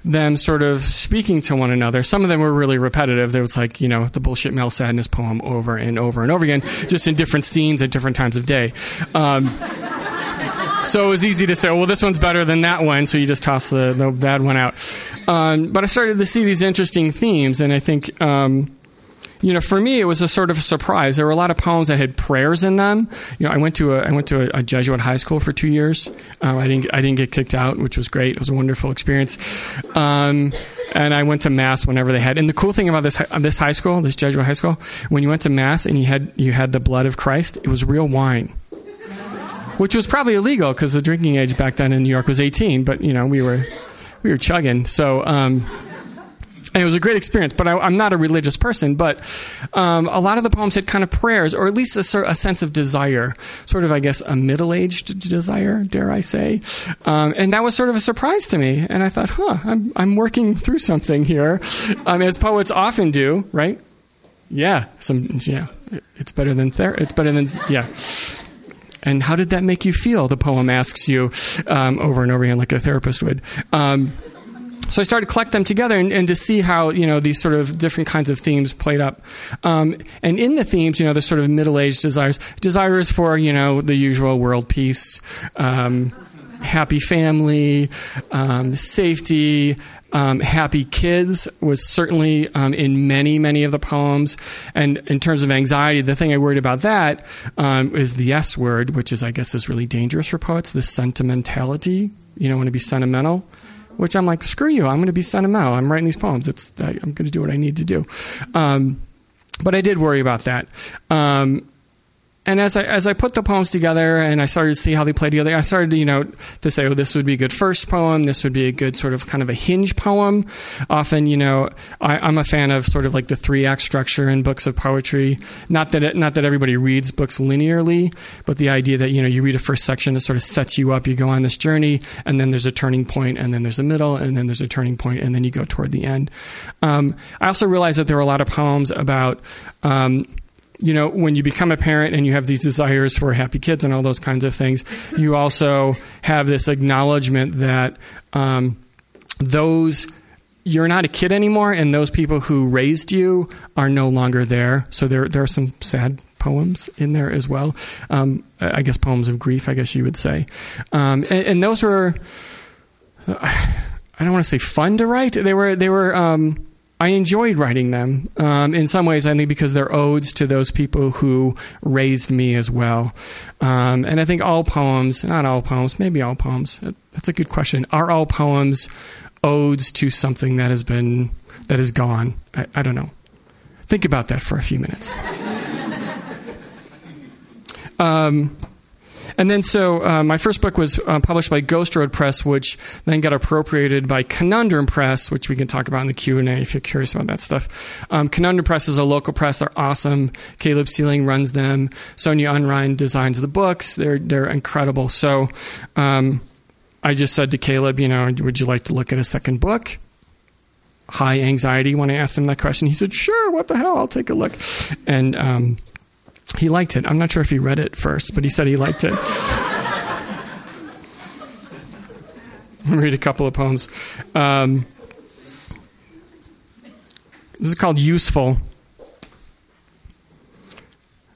them sort of speaking to one another. Some of them were really repetitive. There was like, you know, the bullshit male sadness poem over and over and over again, just in different scenes at different times of day. Um, so it was easy to say, well, this one's better than that one, so you just toss the, the bad one out. Um, but I started to see these interesting themes, and I think... Um, You know, for me, it was a sort of a surprise. There were a lot of poems that had prayers in them. You know, I went to a I went to a, a Jesuit high school for two years. Um, I didn't I didn't get kicked out, which was great. It was a wonderful experience. Um, and I went to mass whenever they had. And the cool thing about this this high school, this Jesuit high school, when you went to mass and you had you had the blood of Christ, it was real wine, which was probably illegal because the drinking age back then in New York was eighteen. But you know, we were we were chugging, so. Um, And it was a great experience, but I, I'm not a religious person. But um, a lot of the poems had kind of prayers, or at least a, a sense of desire, sort of, I guess, a middle-aged desire, dare I say. Um, and that was sort of a surprise to me. And I thought, huh, I'm, I'm working through something here, um, as poets often do, right? Yeah, some, yeah, it's better than ther- it's better than yeah. And how did that make you feel? The poem asks you um, over and over again, like a therapist would. Um, So I started to collect them together and, and to see how, you know, these sort of different kinds of themes played up. Um, and in the themes, you know, the sort of middle-aged desires, desires for, you know, the usual world peace, um, happy family, um, safety, um, happy kids was certainly um, in many, many of the poems. And in terms of anxiety, the thing I worried about that um, is the S word, which is, I guess, is really dangerous for poets, the sentimentality. You don't want to be sentimental. Which I'm like, screw you, I'm going to be sentimental. I'm writing these poems. It's I, I'm going to do what I need to do. Um, but I did worry about that. Um, and as I as I put the poems together and I started to see how they play together, I started to, you know, to say, oh, this would be a good first poem. This would be a good sort of kind of a hinge poem. Often, you know, I, I'm a fan of sort of like the three-act structure in books of poetry. Not that it, not that everybody reads books linearly, but the idea that, you know, you read a first section, it sort of sets you up. You go on this journey, and then there's a turning point, and then there's a middle, and then there's a turning point, and then you go toward the end. Um, I also realized that there were a lot of poems about... Um, you know, when you become a parent and you have these desires for happy kids and all those kinds of things, you also have this acknowledgement that um, those, you're not a kid anymore, and those people who raised you are no longer there. So there there are some sad poems in there as well. Um, I guess poems of grief, I guess you would say. Um, and, and those were, I don't want to say fun to write. They were, they were, um, I enjoyed writing them um, in some ways, I think, because they're odes to those people who raised me as well. Um, and I think all poems, not all poems, maybe all poems, that's a good question. Are all poems odes to something that has been, that is gone? I, I don't know. Think about that for a few minutes. um, And then so uh, my first book was uh, published by Ghost Road Press, which then got appropriated by Conundrum Press, which we can talk about in the Q and A if you're curious about that stuff. Um, Conundrum Press is a local press. They're awesome. Caleb Seeling runs them. Sonia Unrein designs the books. They're they're incredible. So um, I just said to Caleb, you know, would you like to look at a second book? High anxiety when I asked him that question. He said, sure, what the hell, I'll take a look. And um, he liked it. I'm not sure if he read it first, but he said he liked it. I'll read a couple of poems. Um, this is called Useful.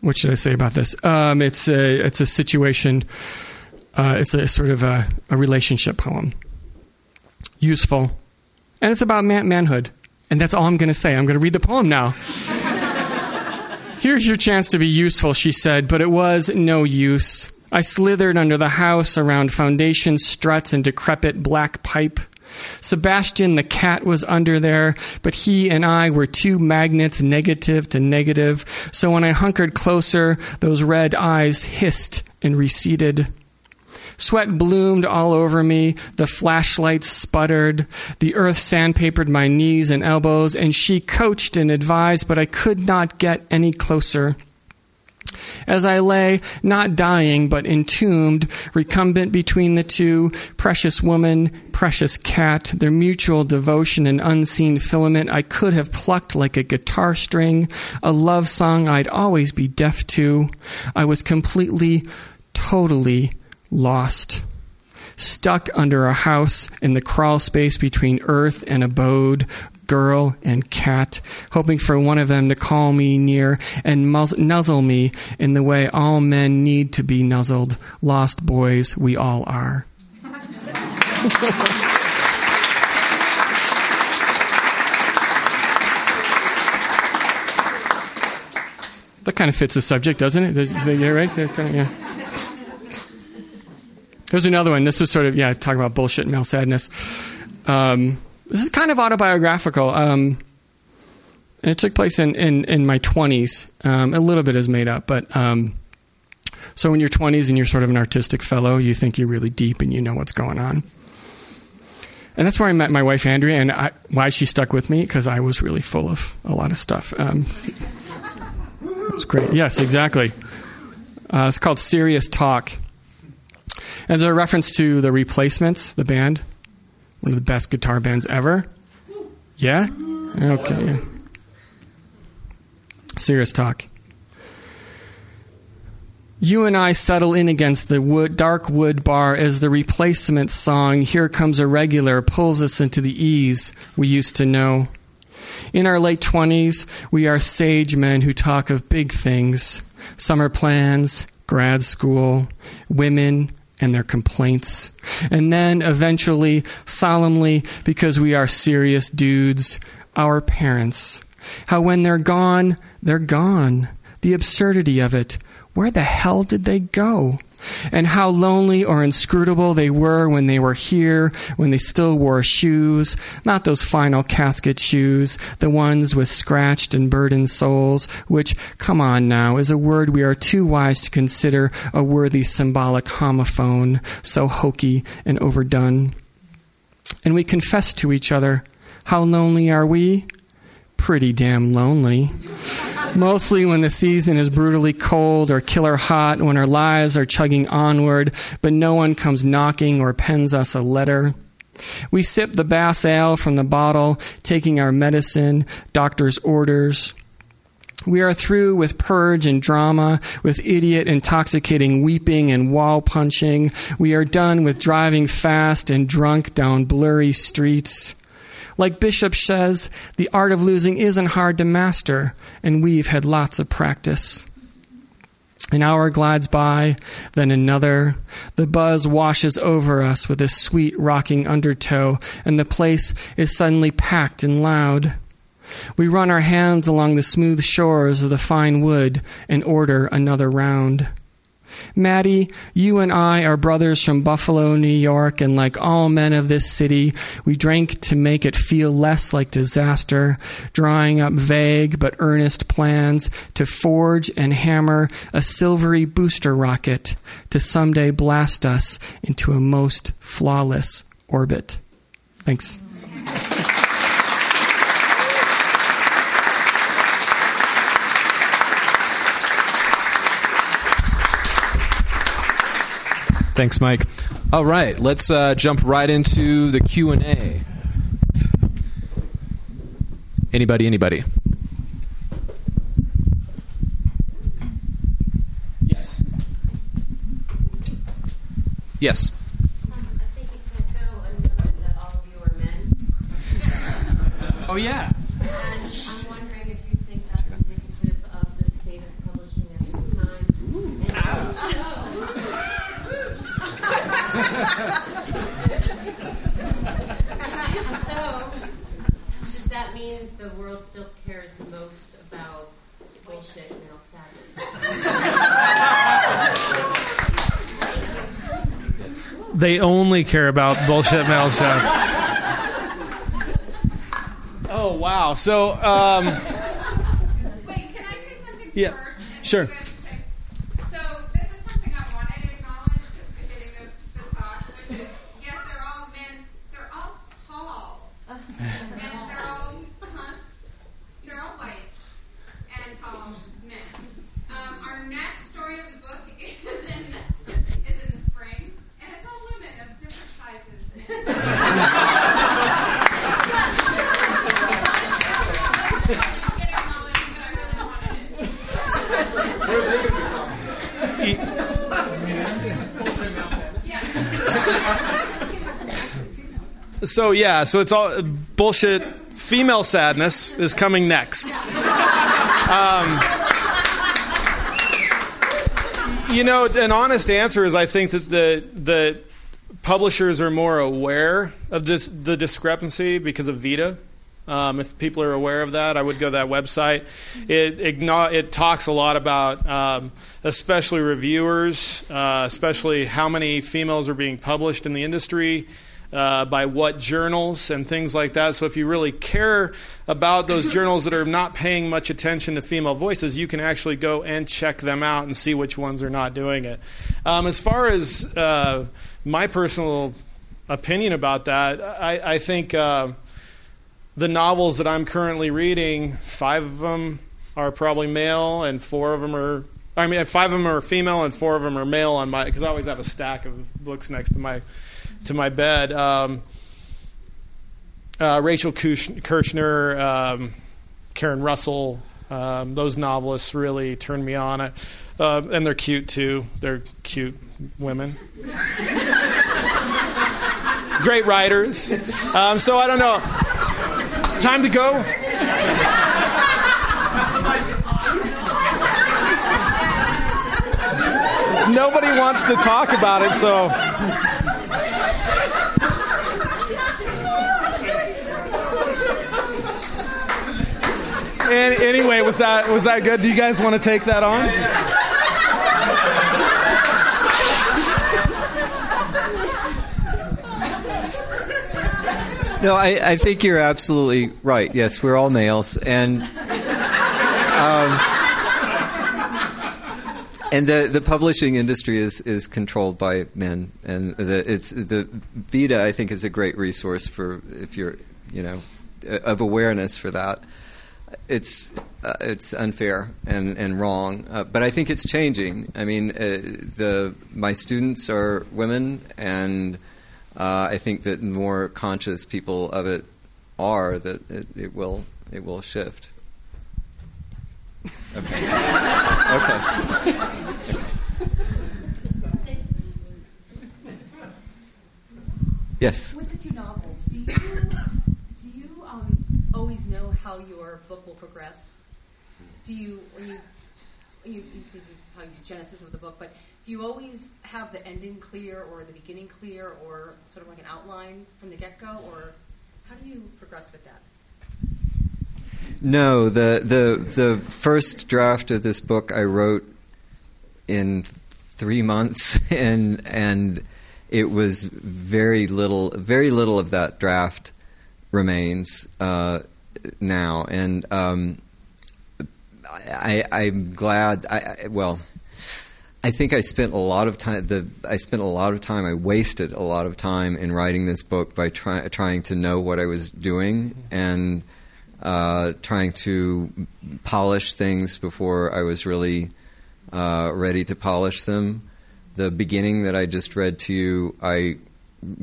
What should I say about this? Um, it's, a, it's a situation, uh, it's a sort of a, a relationship poem. Useful. And it's about man- manhood. And that's all I'm going to say. I'm going to read the poem now. Here's your chance to be useful, she said, but it was no use. I slithered under the house, around foundation struts and decrepit black pipe. Sebastian the cat was under there, but he and I were two magnets, negative to negative. So when I hunkered closer, those red eyes hissed and receded. Sweat bloomed all over me, the flashlights sputtered, the earth sandpapered my knees and elbows, and she coached and advised, but I could not get any closer. As I lay, not dying but entombed, recumbent between the two, precious woman, precious cat, their mutual devotion and unseen filament I could have plucked like a guitar string, a love song I'd always be deaf to. I was completely, totally lost, stuck under a house in the crawl space between earth and abode, girl and cat, hoping for one of them to call me near and muzz- nuzzle me in the way all men need to be nuzzled. Lost boys, we all are. That kind of fits the subject, doesn't it? Yeah, right? Yeah. Here's another one. This was sort of, yeah, talk about bullshit and male sadness. Um, this is kind of autobiographical. Um, and it took place in, in, in my twenties. Um, a little bit is made up, but um, so in your twenties and you're sort of an artistic fellow, you think you're really deep and you know what's going on. And that's where I met my wife, Andrea, and I, why she stuck with me, because I was really full of a lot of stuff. Um, it was great. Yes, exactly. Uh, it's called Serious Talk. And there's a reference to The Replacements, the band, one of the best guitar bands ever. Yeah? Okay. Yeah. Serious Talk. You and I settle in against the wood, dark wood bar as the Replacements song, Here Comes a Regular, pulls us into the ease we used to know. In our late twenties, we are sage men who talk of big things, summer plans, grad school, women, and their complaints. And then eventually, solemnly, because we are serious dudes, our parents. How when they're gone, they're gone. The absurdity of it. Where the hell did they go? And how lonely or inscrutable they were when they were here, when they still wore shoes, not those final casket shoes, the ones with scratched and burdened soles, which, come on now, is a word we are too wise to consider a worthy symbolic homophone, so hokey and overdone. And we confess to each other, how lonely are we? Pretty damn lonely. Mostly when the season is brutally cold or killer hot, when our lives are chugging onward, but no one comes knocking or pens us a letter. We sip the Bass Ale from the bottle, taking our medicine, doctor's orders. We are through with purge and drama, with idiot intoxicating weeping and wall punching. We are done with driving fast and drunk down blurry streets. Like Bishop says, the art of losing isn't hard to master, and we've had lots of practice. An hour glides by, then another. The buzz washes over us with a sweet rocking undertow, and the place is suddenly packed and loud. We run our hands along the smooth shores of the fine wood and order another round. Maddie, you and I are brothers from Buffalo, New York, and like all men of this city, we drank to make it feel less like disaster, drawing up vague but earnest plans to forge and hammer a silvery booster rocket to someday blast us into a most flawless orbit. Thanks. Thanks, Mike. All right, let's uh, jump right into the Q and A. Anybody, anybody? Yes. Yes. Um, I think it can't go unknown that all of you are men. Oh, yeah. The world still cares most about bullshit male savage. They only care about bullshit male savage. Oh, wow. So, um... Wait, can I say something yeah. first? And sure. So, yeah, so it's all bullshit. Female sadness is coming next. Um, you know, an honest answer is I think that the the publishers are more aware of this, the discrepancy because of Vita. Um, if people are aware of that, I would go to that website. It igno- it talks a lot about, um, especially reviewers, uh, especially how many females are being published in the industry. Uh, by what journals and things like that. So if you really care about those journals that are not paying much attention to female voices, you can actually go and check them out and see which ones are not doing it. Um, as far as uh, my personal opinion about that, I, I think uh, the novels that I'm currently reading, five of them are probably male and four of them are I mean five of them are female and four of them are male on my, because I always have a stack of books next to my to my bed. Um, uh, Rachel Kirshner, um, Karen Russell, um, those novelists really turned me on. I, uh, and they're cute, too. They're cute women. Great writers. Um, so I don't know. Time to go. Nobody wants to talk about it, so... And anyway, was that was that good? Do you guys want to take that on? Yeah, yeah. No, I, I think you're absolutely right. Yes, we're all males, and um, and the the publishing industry is, is controlled by men, and the it's the Vita I think is a great resource for if you're you know of awareness for that. It's uh, it's unfair and and wrong, uh, but I think it's changing. I mean, uh, the my students are women, and uh, I think that more conscious people of it are that it, it will it will shift. Okay. Okay. Yes. With the two novels, do you do you um, always know how your book will progress? Do you, when you, you, you think how you genesis of the book, but do you always have the ending clear or the beginning clear or sort of like an outline from the get-go, or how do you progress with that? No, the the the first draft of this book I wrote in three months, and and it was very little, very little of that draft remains uh, now, and um, I, I'm glad. I, I well. I think I spent a lot of time. The I spent a lot of time. I wasted a lot of time in writing this book by try, trying to know what I was doing and uh, trying to polish things before I was really uh, ready to polish them. The beginning that I just read to you, I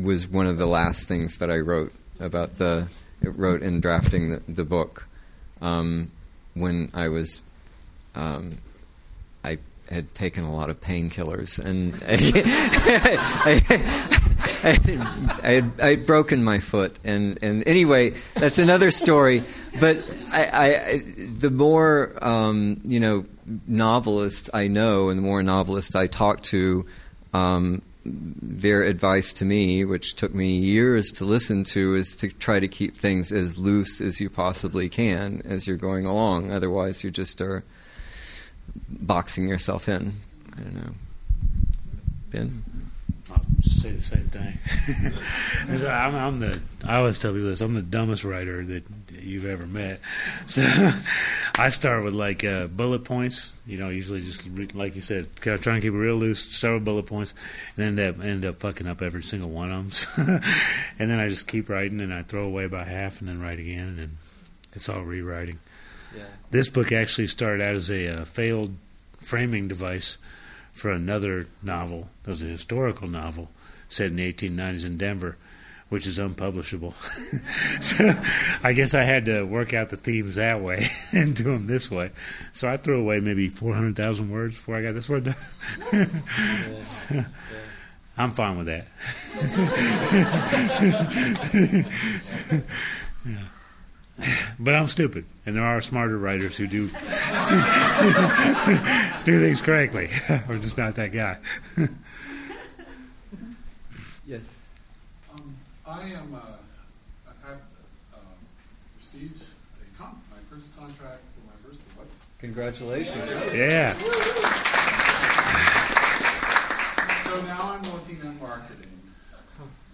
was one of the last things that I wrote about the wrote in drafting the, the book um, when I was. Um, had taken a lot of painkillers, and I, I, I, I, had, I had broken my foot, and, and anyway, that's another story. But I, I, the more um, you know, novelists I know, and the more novelists I talk to, um, their advice to me, which took me years to listen to, is to try to keep things as loose as you possibly can as you're going along. Otherwise, you just are boxing yourself in. I don't know. Ben? I'll just say the same thing. I'm, I'm the, I always tell people this, I'm the dumbest writer that you've ever met. So I start with like uh, bullet points, you know, usually just re- like you said, kind of trying to keep it real loose, start with bullet points, and then end up, end up fucking up every single one of them. And then I just keep writing, and I throw away by half, and then write again, and it's all rewriting. Yeah. This book actually started out as a uh, failed framing device for another novel. It was a historical novel set in the eighteen nineties in Denver, which is unpublishable. So I guess I had to work out the themes that way and do them this way. So I threw away maybe four hundred thousand words before I got this word done. Yeah. Yeah. I'm fine with that. Yeah. But I'm stupid, and there are smarter writers who do do things correctly. I'm just not that guy. Yes. Um, I am. Uh, I have uh, received a comp, my first contract for my first book. Congratulations! Yeah. So now I'm looking at marketing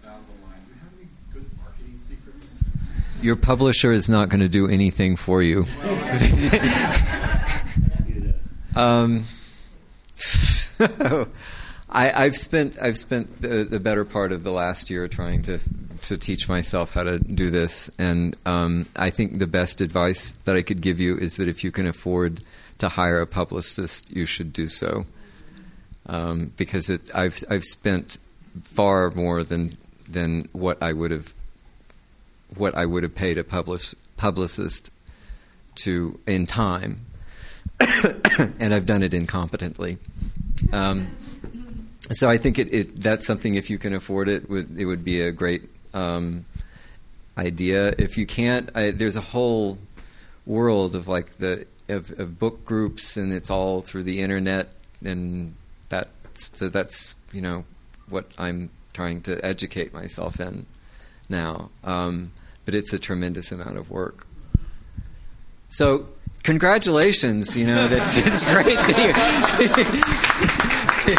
down the line. Do you have any good marketing secrets? Your publisher is not going to do anything for you. um, I, I've spent I've spent the, the better part of the last year trying to to teach myself how to do this, and um, I think the best advice that I could give you is that if you can afford to hire a publicist, you should do so, um, because it, I've I've spent far more than than what I would have. what I would have paid a publish, publicist to in time, and I've done it incompetently. Um, so I think it, it that's something, if you can afford it, would, it would be a great um, idea. If you can't, I, there's a whole world of like the of, of book groups, and it's all through the internet, and that so that's you know what I'm trying to educate myself in now. Um, but it's a tremendous amount of work. So, congratulations! You know, that's it's great. That you. Do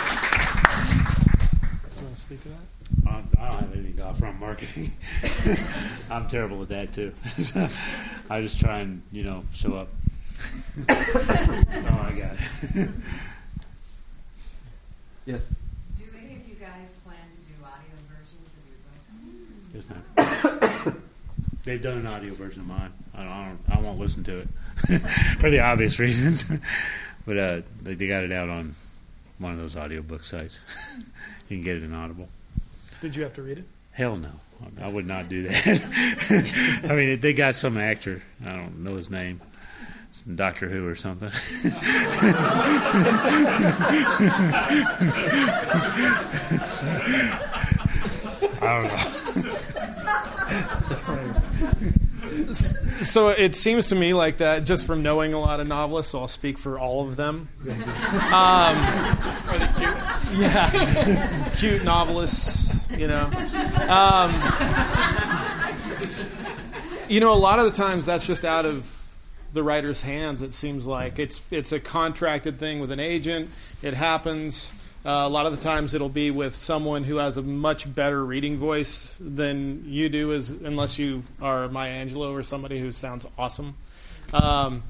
you want to speak to that? I don't have anything to offer on marketing. I'm terrible at that too. So I just try and you know show up. That's all I got. Yes. They've done an audio version of mine. I don't. I won't listen to it for the obvious reasons. But uh, they, they got it out on one of those audiobook sites. You can get it in Audible. Did you have to read it? Hell no. I would not do that. I mean, they got some actor. I don't know his name. It's Doctor Who or something. I don't know. So it seems to me like that, just from knowing a lot of novelists, so I'll speak for all of them. Um, Are they cute? Yeah. Cute novelists, you know. Um, you know, a lot of the times that's just out of the writer's hands, it seems like. It's, it's a contracted thing with an agent. It happens. Uh, a lot of the times it'll be with someone who has a much better reading voice than you do, is, unless you are Maya Angelou or somebody who sounds awesome. Um,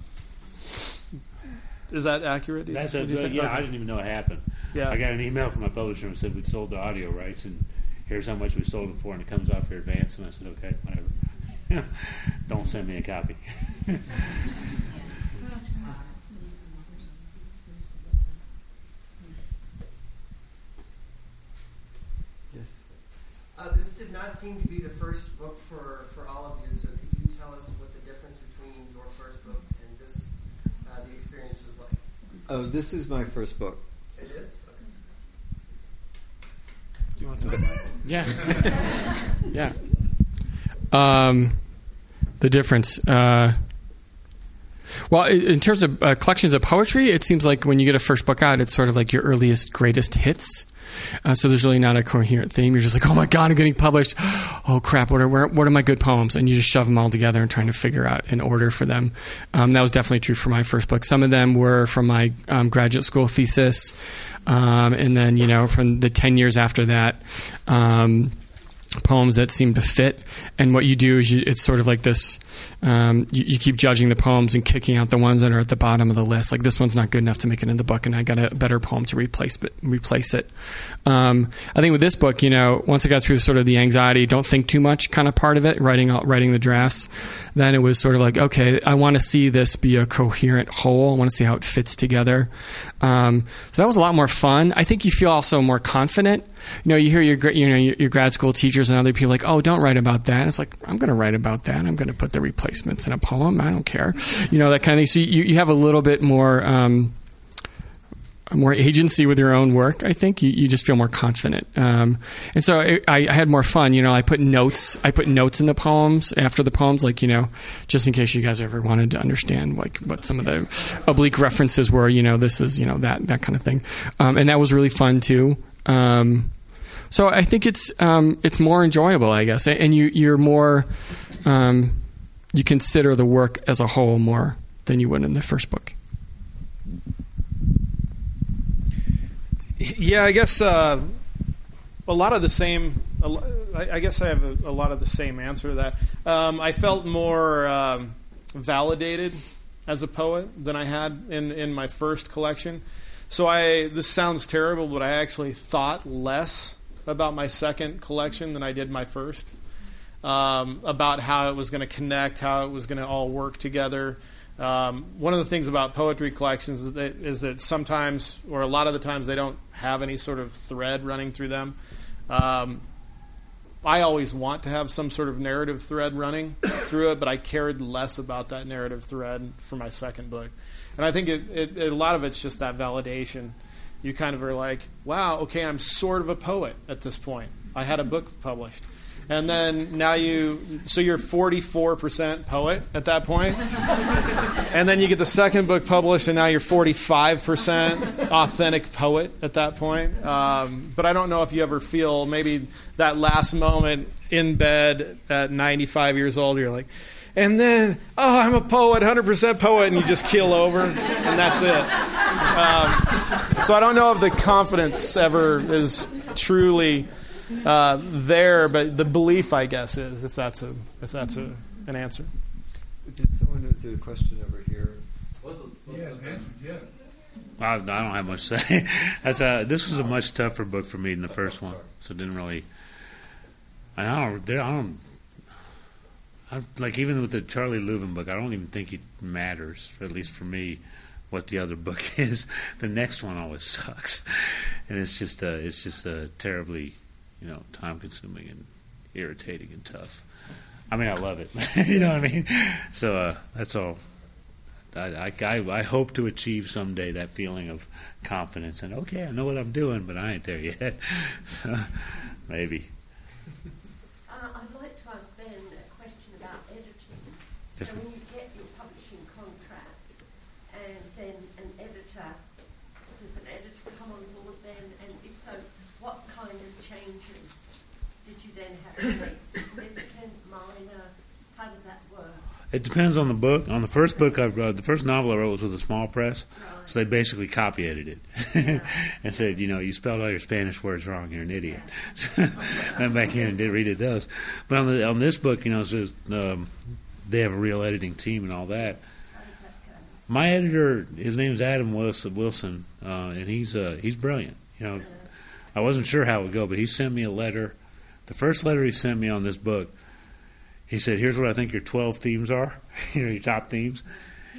is that accurate? That's a, uh, yeah, okay. I didn't even know it happened. Yeah. I got an email from my publisher and said we'd sold the audio rights and here's how much we sold it for, and it comes off your advance. And I said, okay, whatever. Don't send me a copy. Uh, this did not seem to be the first book for, for all of you, so could you tell us what the difference between your first book and this, uh, the experience was like? Oh, this is my first book. It is? Okay. Do you want to talk about it? Yeah. Yeah. Um, the difference. Uh, well, in terms of uh, collections of poetry, it seems like when you get a first book out, it's sort of like your earliest, greatest hits. Uh, so there's really not a coherent theme. You're just like, oh my God, I'm getting published. Oh crap, what are where, what are my good poems? And you just shove them all together and trying to figure out an order for them. Um, that was definitely true for my first book. Some of them were from my um, graduate school thesis, um, and then you know from the ten years after that, um, poems that seemed to fit. And what you do is you, it's sort of like this. Um, you, you keep judging the poems and kicking out the ones that are at the bottom of the list. Like, this one's not good enough to make it in the book, and I got a better poem to replace but replace it. Um, I think with this book, you know, once I got through sort of the anxiety, don't think too much kind of part of it, writing writing the drafts, then it was sort of like, okay, I want to see this be a coherent whole. I want to see how it fits together. Um, so that was a lot more fun. I think you feel also more confident. You know, you hear your you know your, your grad school teachers and other people like, oh, don't write about that. And it's like, I'm going to write about that. I'm going to put the replacements in a poem. I don't care, you know, that kind of thing. So you, you have a little bit more um, more agency with your own work. I think you, you just feel more confident, um, and so it, I, I had more fun. You know, I put notes. I put notes in the poems after the poems, like you know, just in case you guys ever wanted to understand like what some of the oblique references were. You know, this is you know that that kind of thing, um, and that was really fun too. Um, so I think it's um, it's more enjoyable, I guess, and you you're more. Um, you consider the work as a whole more than you would in the first book. Yeah, I guess uh, a lot of the same, I guess I have a, a lot of the same answer to that. Um, I felt more um, validated as a poet than I had in, in my first collection. So I, this sounds terrible, but I actually thought less about my second collection than I did my first. Um, about how it was going to connect, how it was going to all work together. Um, one of the things about poetry collections is that, is that sometimes, or a lot of the times, they don't have any sort of thread running through them. Um, I always want to have some sort of narrative thread running through it, but I cared less about that narrative thread for my second book. And I think it, it, a lot of it's just that validation. You kind of are like, wow, okay, I'm sort of a poet at this point. I had a book published. And then now you, so you're forty-four percent poet at that point. And then you get the second book published, and now you're forty-five percent authentic poet at that point. Um, but I don't know if you ever feel maybe that last moment in bed at ninety-five years old, you're like, and then, oh, I'm a poet, one hundred percent poet, and you just keel over, and that's it. Um, so I don't know if the confidence ever is truly... Uh, there, but the belief, I guess, is if that's a if that's a, an answer. Did someone answer the question over here? What's the, what's yeah, answer, yeah. I, I don't have much to say. That's a, this was a much tougher book for me than the first one, so it didn't really. I don't. I don't. I, like even with the Charlie Lubin book, I don't even think it matters. At least for me, what the other book is. The next one always sucks, and it's just a, it's just a terribly. You know, time-consuming and irritating and tough. I mean, I love it. You know what I mean? So uh, that's all. I, I, I hope to achieve someday that feeling of confidence and, okay, I know what I'm doing, but I ain't there yet. So maybe. Uh, I'd like to ask Ben a question about editing. So yes, when you get your publishing contract and then an editor, does an editor come on board then? And if so, what kind of changes did you then have to make? Significant, minor? How did that work? It depends on the book. On the first book I've read, the first novel I wrote was with a small press, so they basically copyedited it yeah. and said, you know, you spelled all your Spanish words wrong, you're an idiot. So went back in and did redid those. But on the on this book, you know, so um, they have a real editing team and all that. My editor, his name's Adam Wilson, uh, and he's uh, he's brilliant. You know, I wasn't sure how it would go, but he sent me a letter. The first letter he sent me on this book. He said, here's what I think your twelve themes are, you know, your top themes,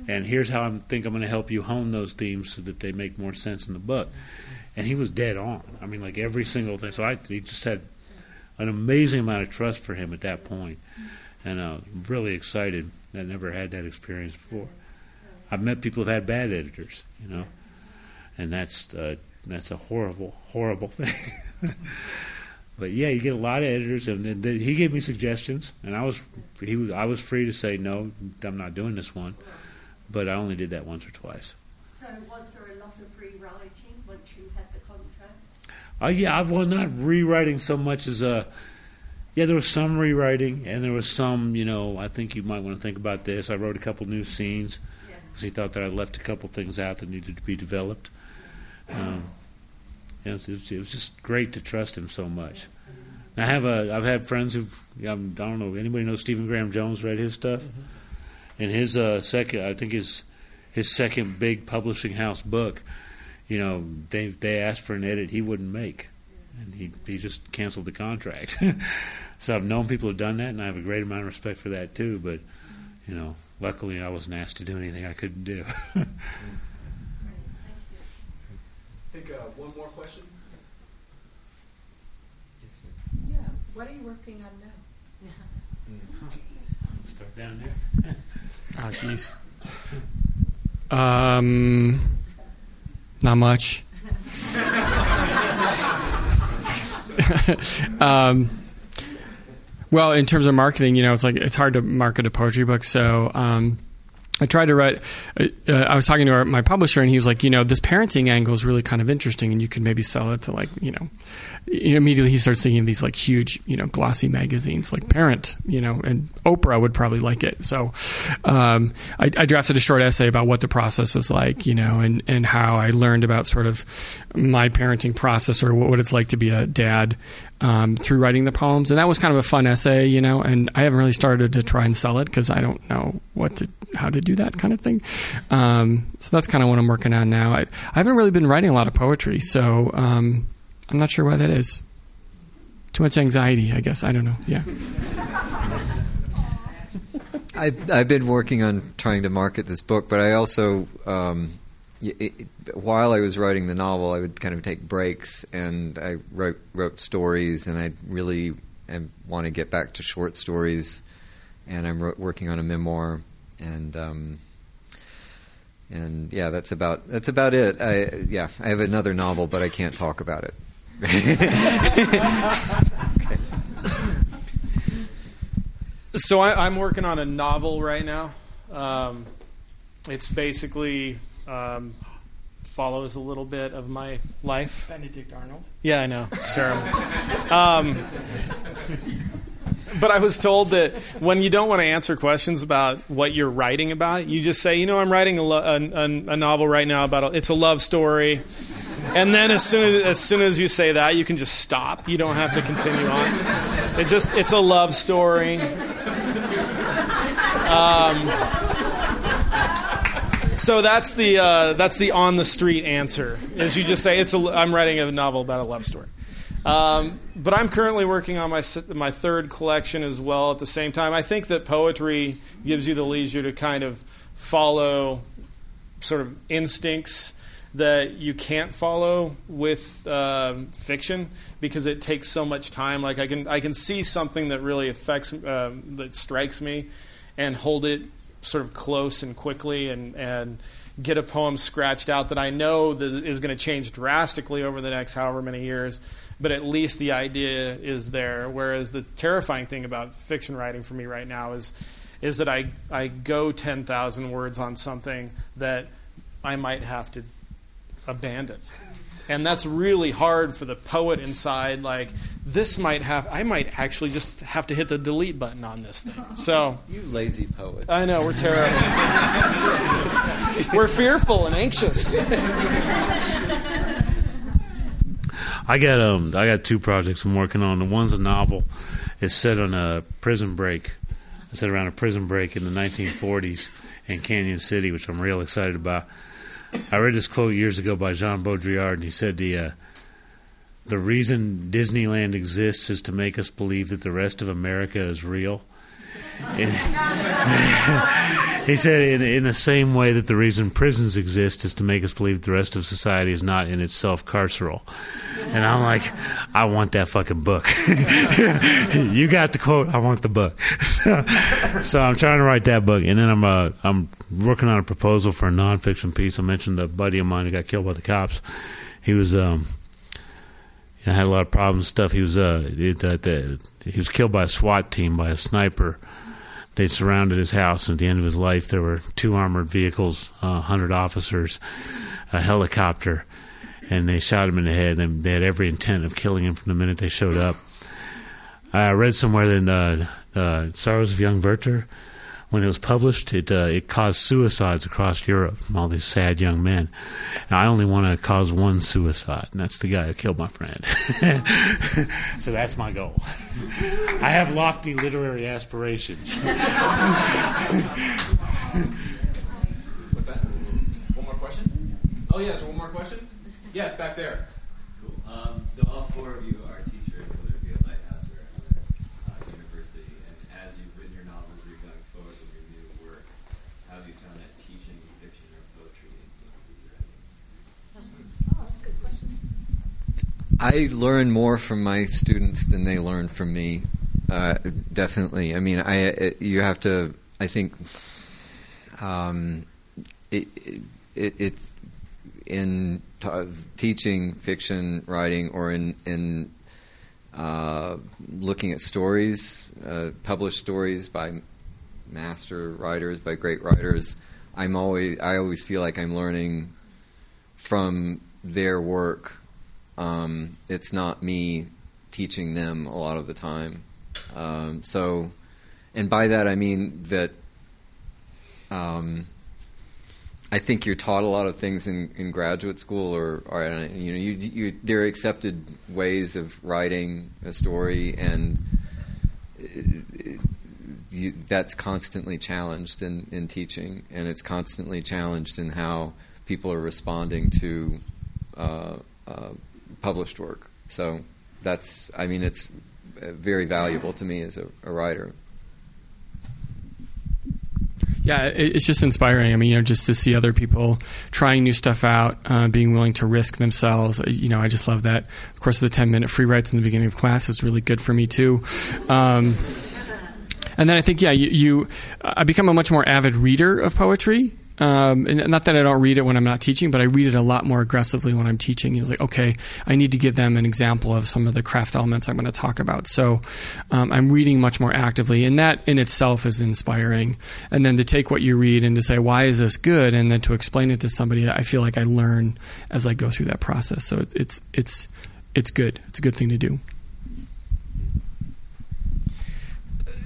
and here's how I think I'm going to help you hone those themes so that they make more sense in the book. And he was dead on. I mean, like every single thing. So I he just had an amazing amount of trust for him at that point, and uh, really excited. I never had that experience before. I've met people who've had bad editors, you know, and that's uh, that's a horrible, horrible thing. But yeah, you get a lot of editors, and then they, he gave me suggestions, and I was he was I was free to say no, I'm not doing this one, but I only did that once or twice. So was there a lot of rewriting once you had the contract? Oh uh, yeah, I was not rewriting so much as a uh, yeah. There was some rewriting, and there was some you know I think you might want to think about this. I wrote a couple new scenes because yeah. he thought that I left a couple things out that needed to be developed. Um, It was, it was just great to trust him so much. And I have a, I've had friends who've, I don't know, anybody knows Stephen Graham Jones read his stuff? Mm-hmm. And his uh, second, I think his his second big publishing house book, you know, they they asked for an edit he wouldn't make, and he he just canceled the contract. So I've known people who've done that, and I have a great amount of respect for that too. But you know, luckily I wasn't asked to do anything I couldn't do. I think uh, one more question. Yes, sir. Yeah. What are you working on now? Yeah. Let's start down there. Oh, jeez. Um, not much. um, well, in terms of marketing, you know, it's like it's hard to market a poetry book, so. Um, I tried to write, uh, I was talking to our, my publisher, and he was like, you know, this parenting angle is really kind of interesting, and you could maybe sell it to, like, you know, immediately he starts thinking of these, like, huge, you know, glossy magazines, like Parent, you know, and Oprah would probably like it. So um, I, I drafted a short essay about what the process was like, you know, and, and how I learned about sort of my parenting process or what it's like to be a dad um, through writing the poems. And that was kind of a fun essay, you know, and I haven't really started to try and sell it because I don't know what to how to do that kind of thing. Um, so that's kind of what I'm working on now. I, I haven't really been writing a lot of poetry, so um, I'm not sure why that is. Too much anxiety, I guess. I don't know. Yeah. I, I've been working on trying to market this book, but I also, um, it, it, while I was writing the novel, I would kind of take breaks, and I wrote, wrote stories, and I really want to get back to short stories, and I'm ro- working on a memoir. And um, and yeah, that's about that's about it. I yeah, I have another novel, but I can't talk about it. Okay. So I, I'm working on a novel right now. Um, it's basically um, follows a little bit of my life. Benedict Arnold. Yeah, I know. It's terrible. um, But I was told that when you don't want to answer questions about what you're writing about, you just say, you know, I'm writing a, lo- a, a, a novel right now about a, it's a love story. And then as soon as, as soon as you say that, you can just stop. You don't have to continue on. It just it's a love story. Um, so that's the uh, that's the on the street answer is you just say it's a, I'm writing a novel about a love story. Um, but I'm currently working on my my third collection as well at the same time. I think that poetry gives you the leisure to kind of follow sort of instincts that you can't follow with uh, fiction because it takes so much time. Like I can I can see something that really affects, uh, that strikes me and hold it sort of close and quickly and, and get a poem scratched out that I know that is going to change drastically over the next however many years. But at least the idea is there. Whereas the terrifying thing about fiction writing for me right now is is that I, I go ten thousand words on something that I might have to abandon. And that's really hard for the poet inside. Like, this might have, I might actually just have to hit the delete button on this thing. So you lazy poet. I know, we're terrible. We're fearful and anxious. I got um, I got two projects I'm working on. The one's a novel. It's set on a prison break. It's set around a prison break in the nineteen forties in Canyon City, which I'm real excited about. I read this quote years ago by Jean Baudrillard, and he said the uh, the reason Disneyland exists is to make us believe that the rest of America is real. He said in, in the same way that the reason prisons exist is to make us believe the rest of society is not in itself carceral. And I'm like, I want that fucking book. You got the quote, I want the book. so, so I'm trying to write that book. And then I'm uh, I'm working on a proposal for a nonfiction piece. I mentioned a buddy of mine who got killed by the cops. He was um, I had a lot of problems and stuff. He was uh, he, the, the, he was killed by a SWAT team, by a sniper. They surrounded his house, and at the end of his life, there were two armored vehicles, uh, one hundred officers, a helicopter, and they shot him in the head. And they had every intent of killing him from the minute they showed up. I read somewhere that uh, uh, Sorrows of Young Werther, when it was published, it uh, it caused suicides across Europe from all these sad young men. And I only want to cause one suicide, and that's the guy who killed my friend. So that's my goal. I have lofty literary aspirations. What's that? One more question? Oh, yes, one more question? Yes, back there. Cool. Um, so all four of you are teachers, whether it be at Lighthouse or at another uh, university, and as you've written your novels or you're going forward with your new works, how have you found that teaching fiction or poetry influences your writing? Oh, that's a good question. I learn more from my students than they learn from me, uh, definitely. I mean, I it, you have to, I think, um, it, it, it in t- teaching fiction writing or in, in uh, looking at stories, uh, published stories by master writers, by great writers, I'm always, I always feel like I'm learning from their work. Um, it's not me teaching them a lot of the time. Um, so, and by that I mean that um, I think you're taught a lot of things in, in graduate school, or, or you know, you, you, there are accepted ways of writing a story, and you, that's constantly challenged in, in teaching, and it's constantly challenged in how people are responding to uh, uh, published work. So that's, I mean, it's very valuable to me as a, a writer. Yeah, it's just inspiring. I mean, you know, just to see other people trying new stuff out, uh, being willing to risk themselves. You know, I just love that. Of course, the ten-minute free writes in the beginning of class is really good for me, too. Um, and then I think, yeah, you, you I become a much more avid reader of poetry. Um, and not that I don't read it when I'm not teaching, but I read it a lot more aggressively when I'm teaching. It's like, okay, I need to give them an example of some of the craft elements I'm going to talk about. So um, I'm reading much more actively, and that in itself is inspiring. And then to take what you read and to say, why is this good? And then to explain it to somebody, I feel like I learn as I go through that process. So it's it's it's good. It's a good thing to do.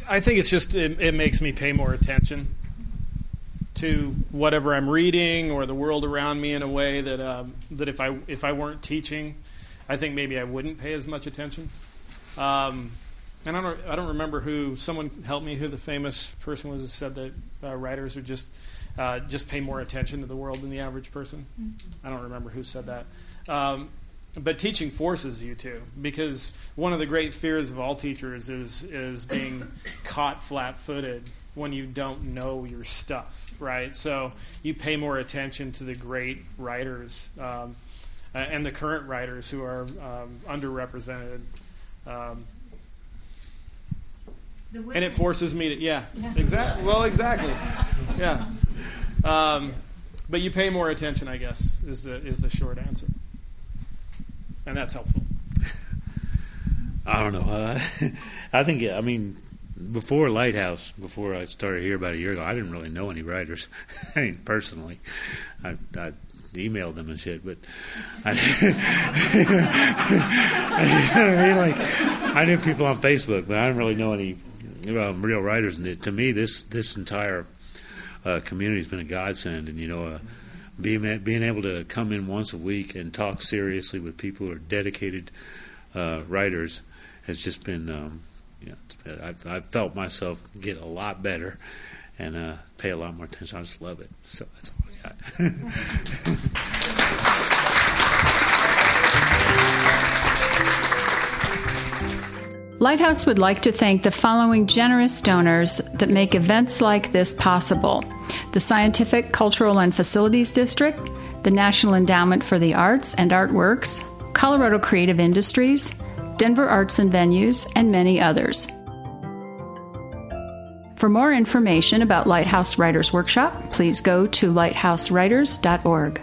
I think it's just, it, it makes me pay more attention to whatever I'm reading or the world around me in a way that um, that if I if I weren't teaching, I think maybe I wouldn't pay as much attention. Um, and I don't I don't remember who someone helped me who the famous person was who said that uh, writers would just uh, just pay more attention to the world than the average person. Mm-hmm. I don't remember who said that. Um, but teaching forces you to, because one of the great fears of all teachers is is being caught flat-footed when you don't know your stuff, right? So you pay more attention to the great writers um, and the current writers who are um, underrepresented. Um, and it forces me to, yeah, yeah. exactly. Well, exactly, yeah. Um, but you pay more attention, I guess, is the is the short answer. And that's helpful. I don't know. Uh, I think, I mean, before Lighthouse, before I started here about a year ago, I didn't really know any writers. I mean, personally, I, I emailed them and shit, but I, I mean, like, I knew people on Facebook, but I didn't really know any um, real writers. And to me, this this entire uh, community has been a godsend, and you know, uh, being being able to come in once a week and talk seriously with people who are dedicated uh, writers has just been. Um, yeah, it's been, I've, I've felt myself get a lot better. And uh, pay a lot more attention. I just love it. So that's all I got. Lighthouse would like to thank the following generous donors that make events like this possible: the Scientific, Cultural, and Facilities District, the National Endowment for the Arts and Artworks, Colorado Creative Industries, Denver Arts and Venues, and many others. For more information about Lighthouse Writers Workshop, please go to lighthouse writers dot org.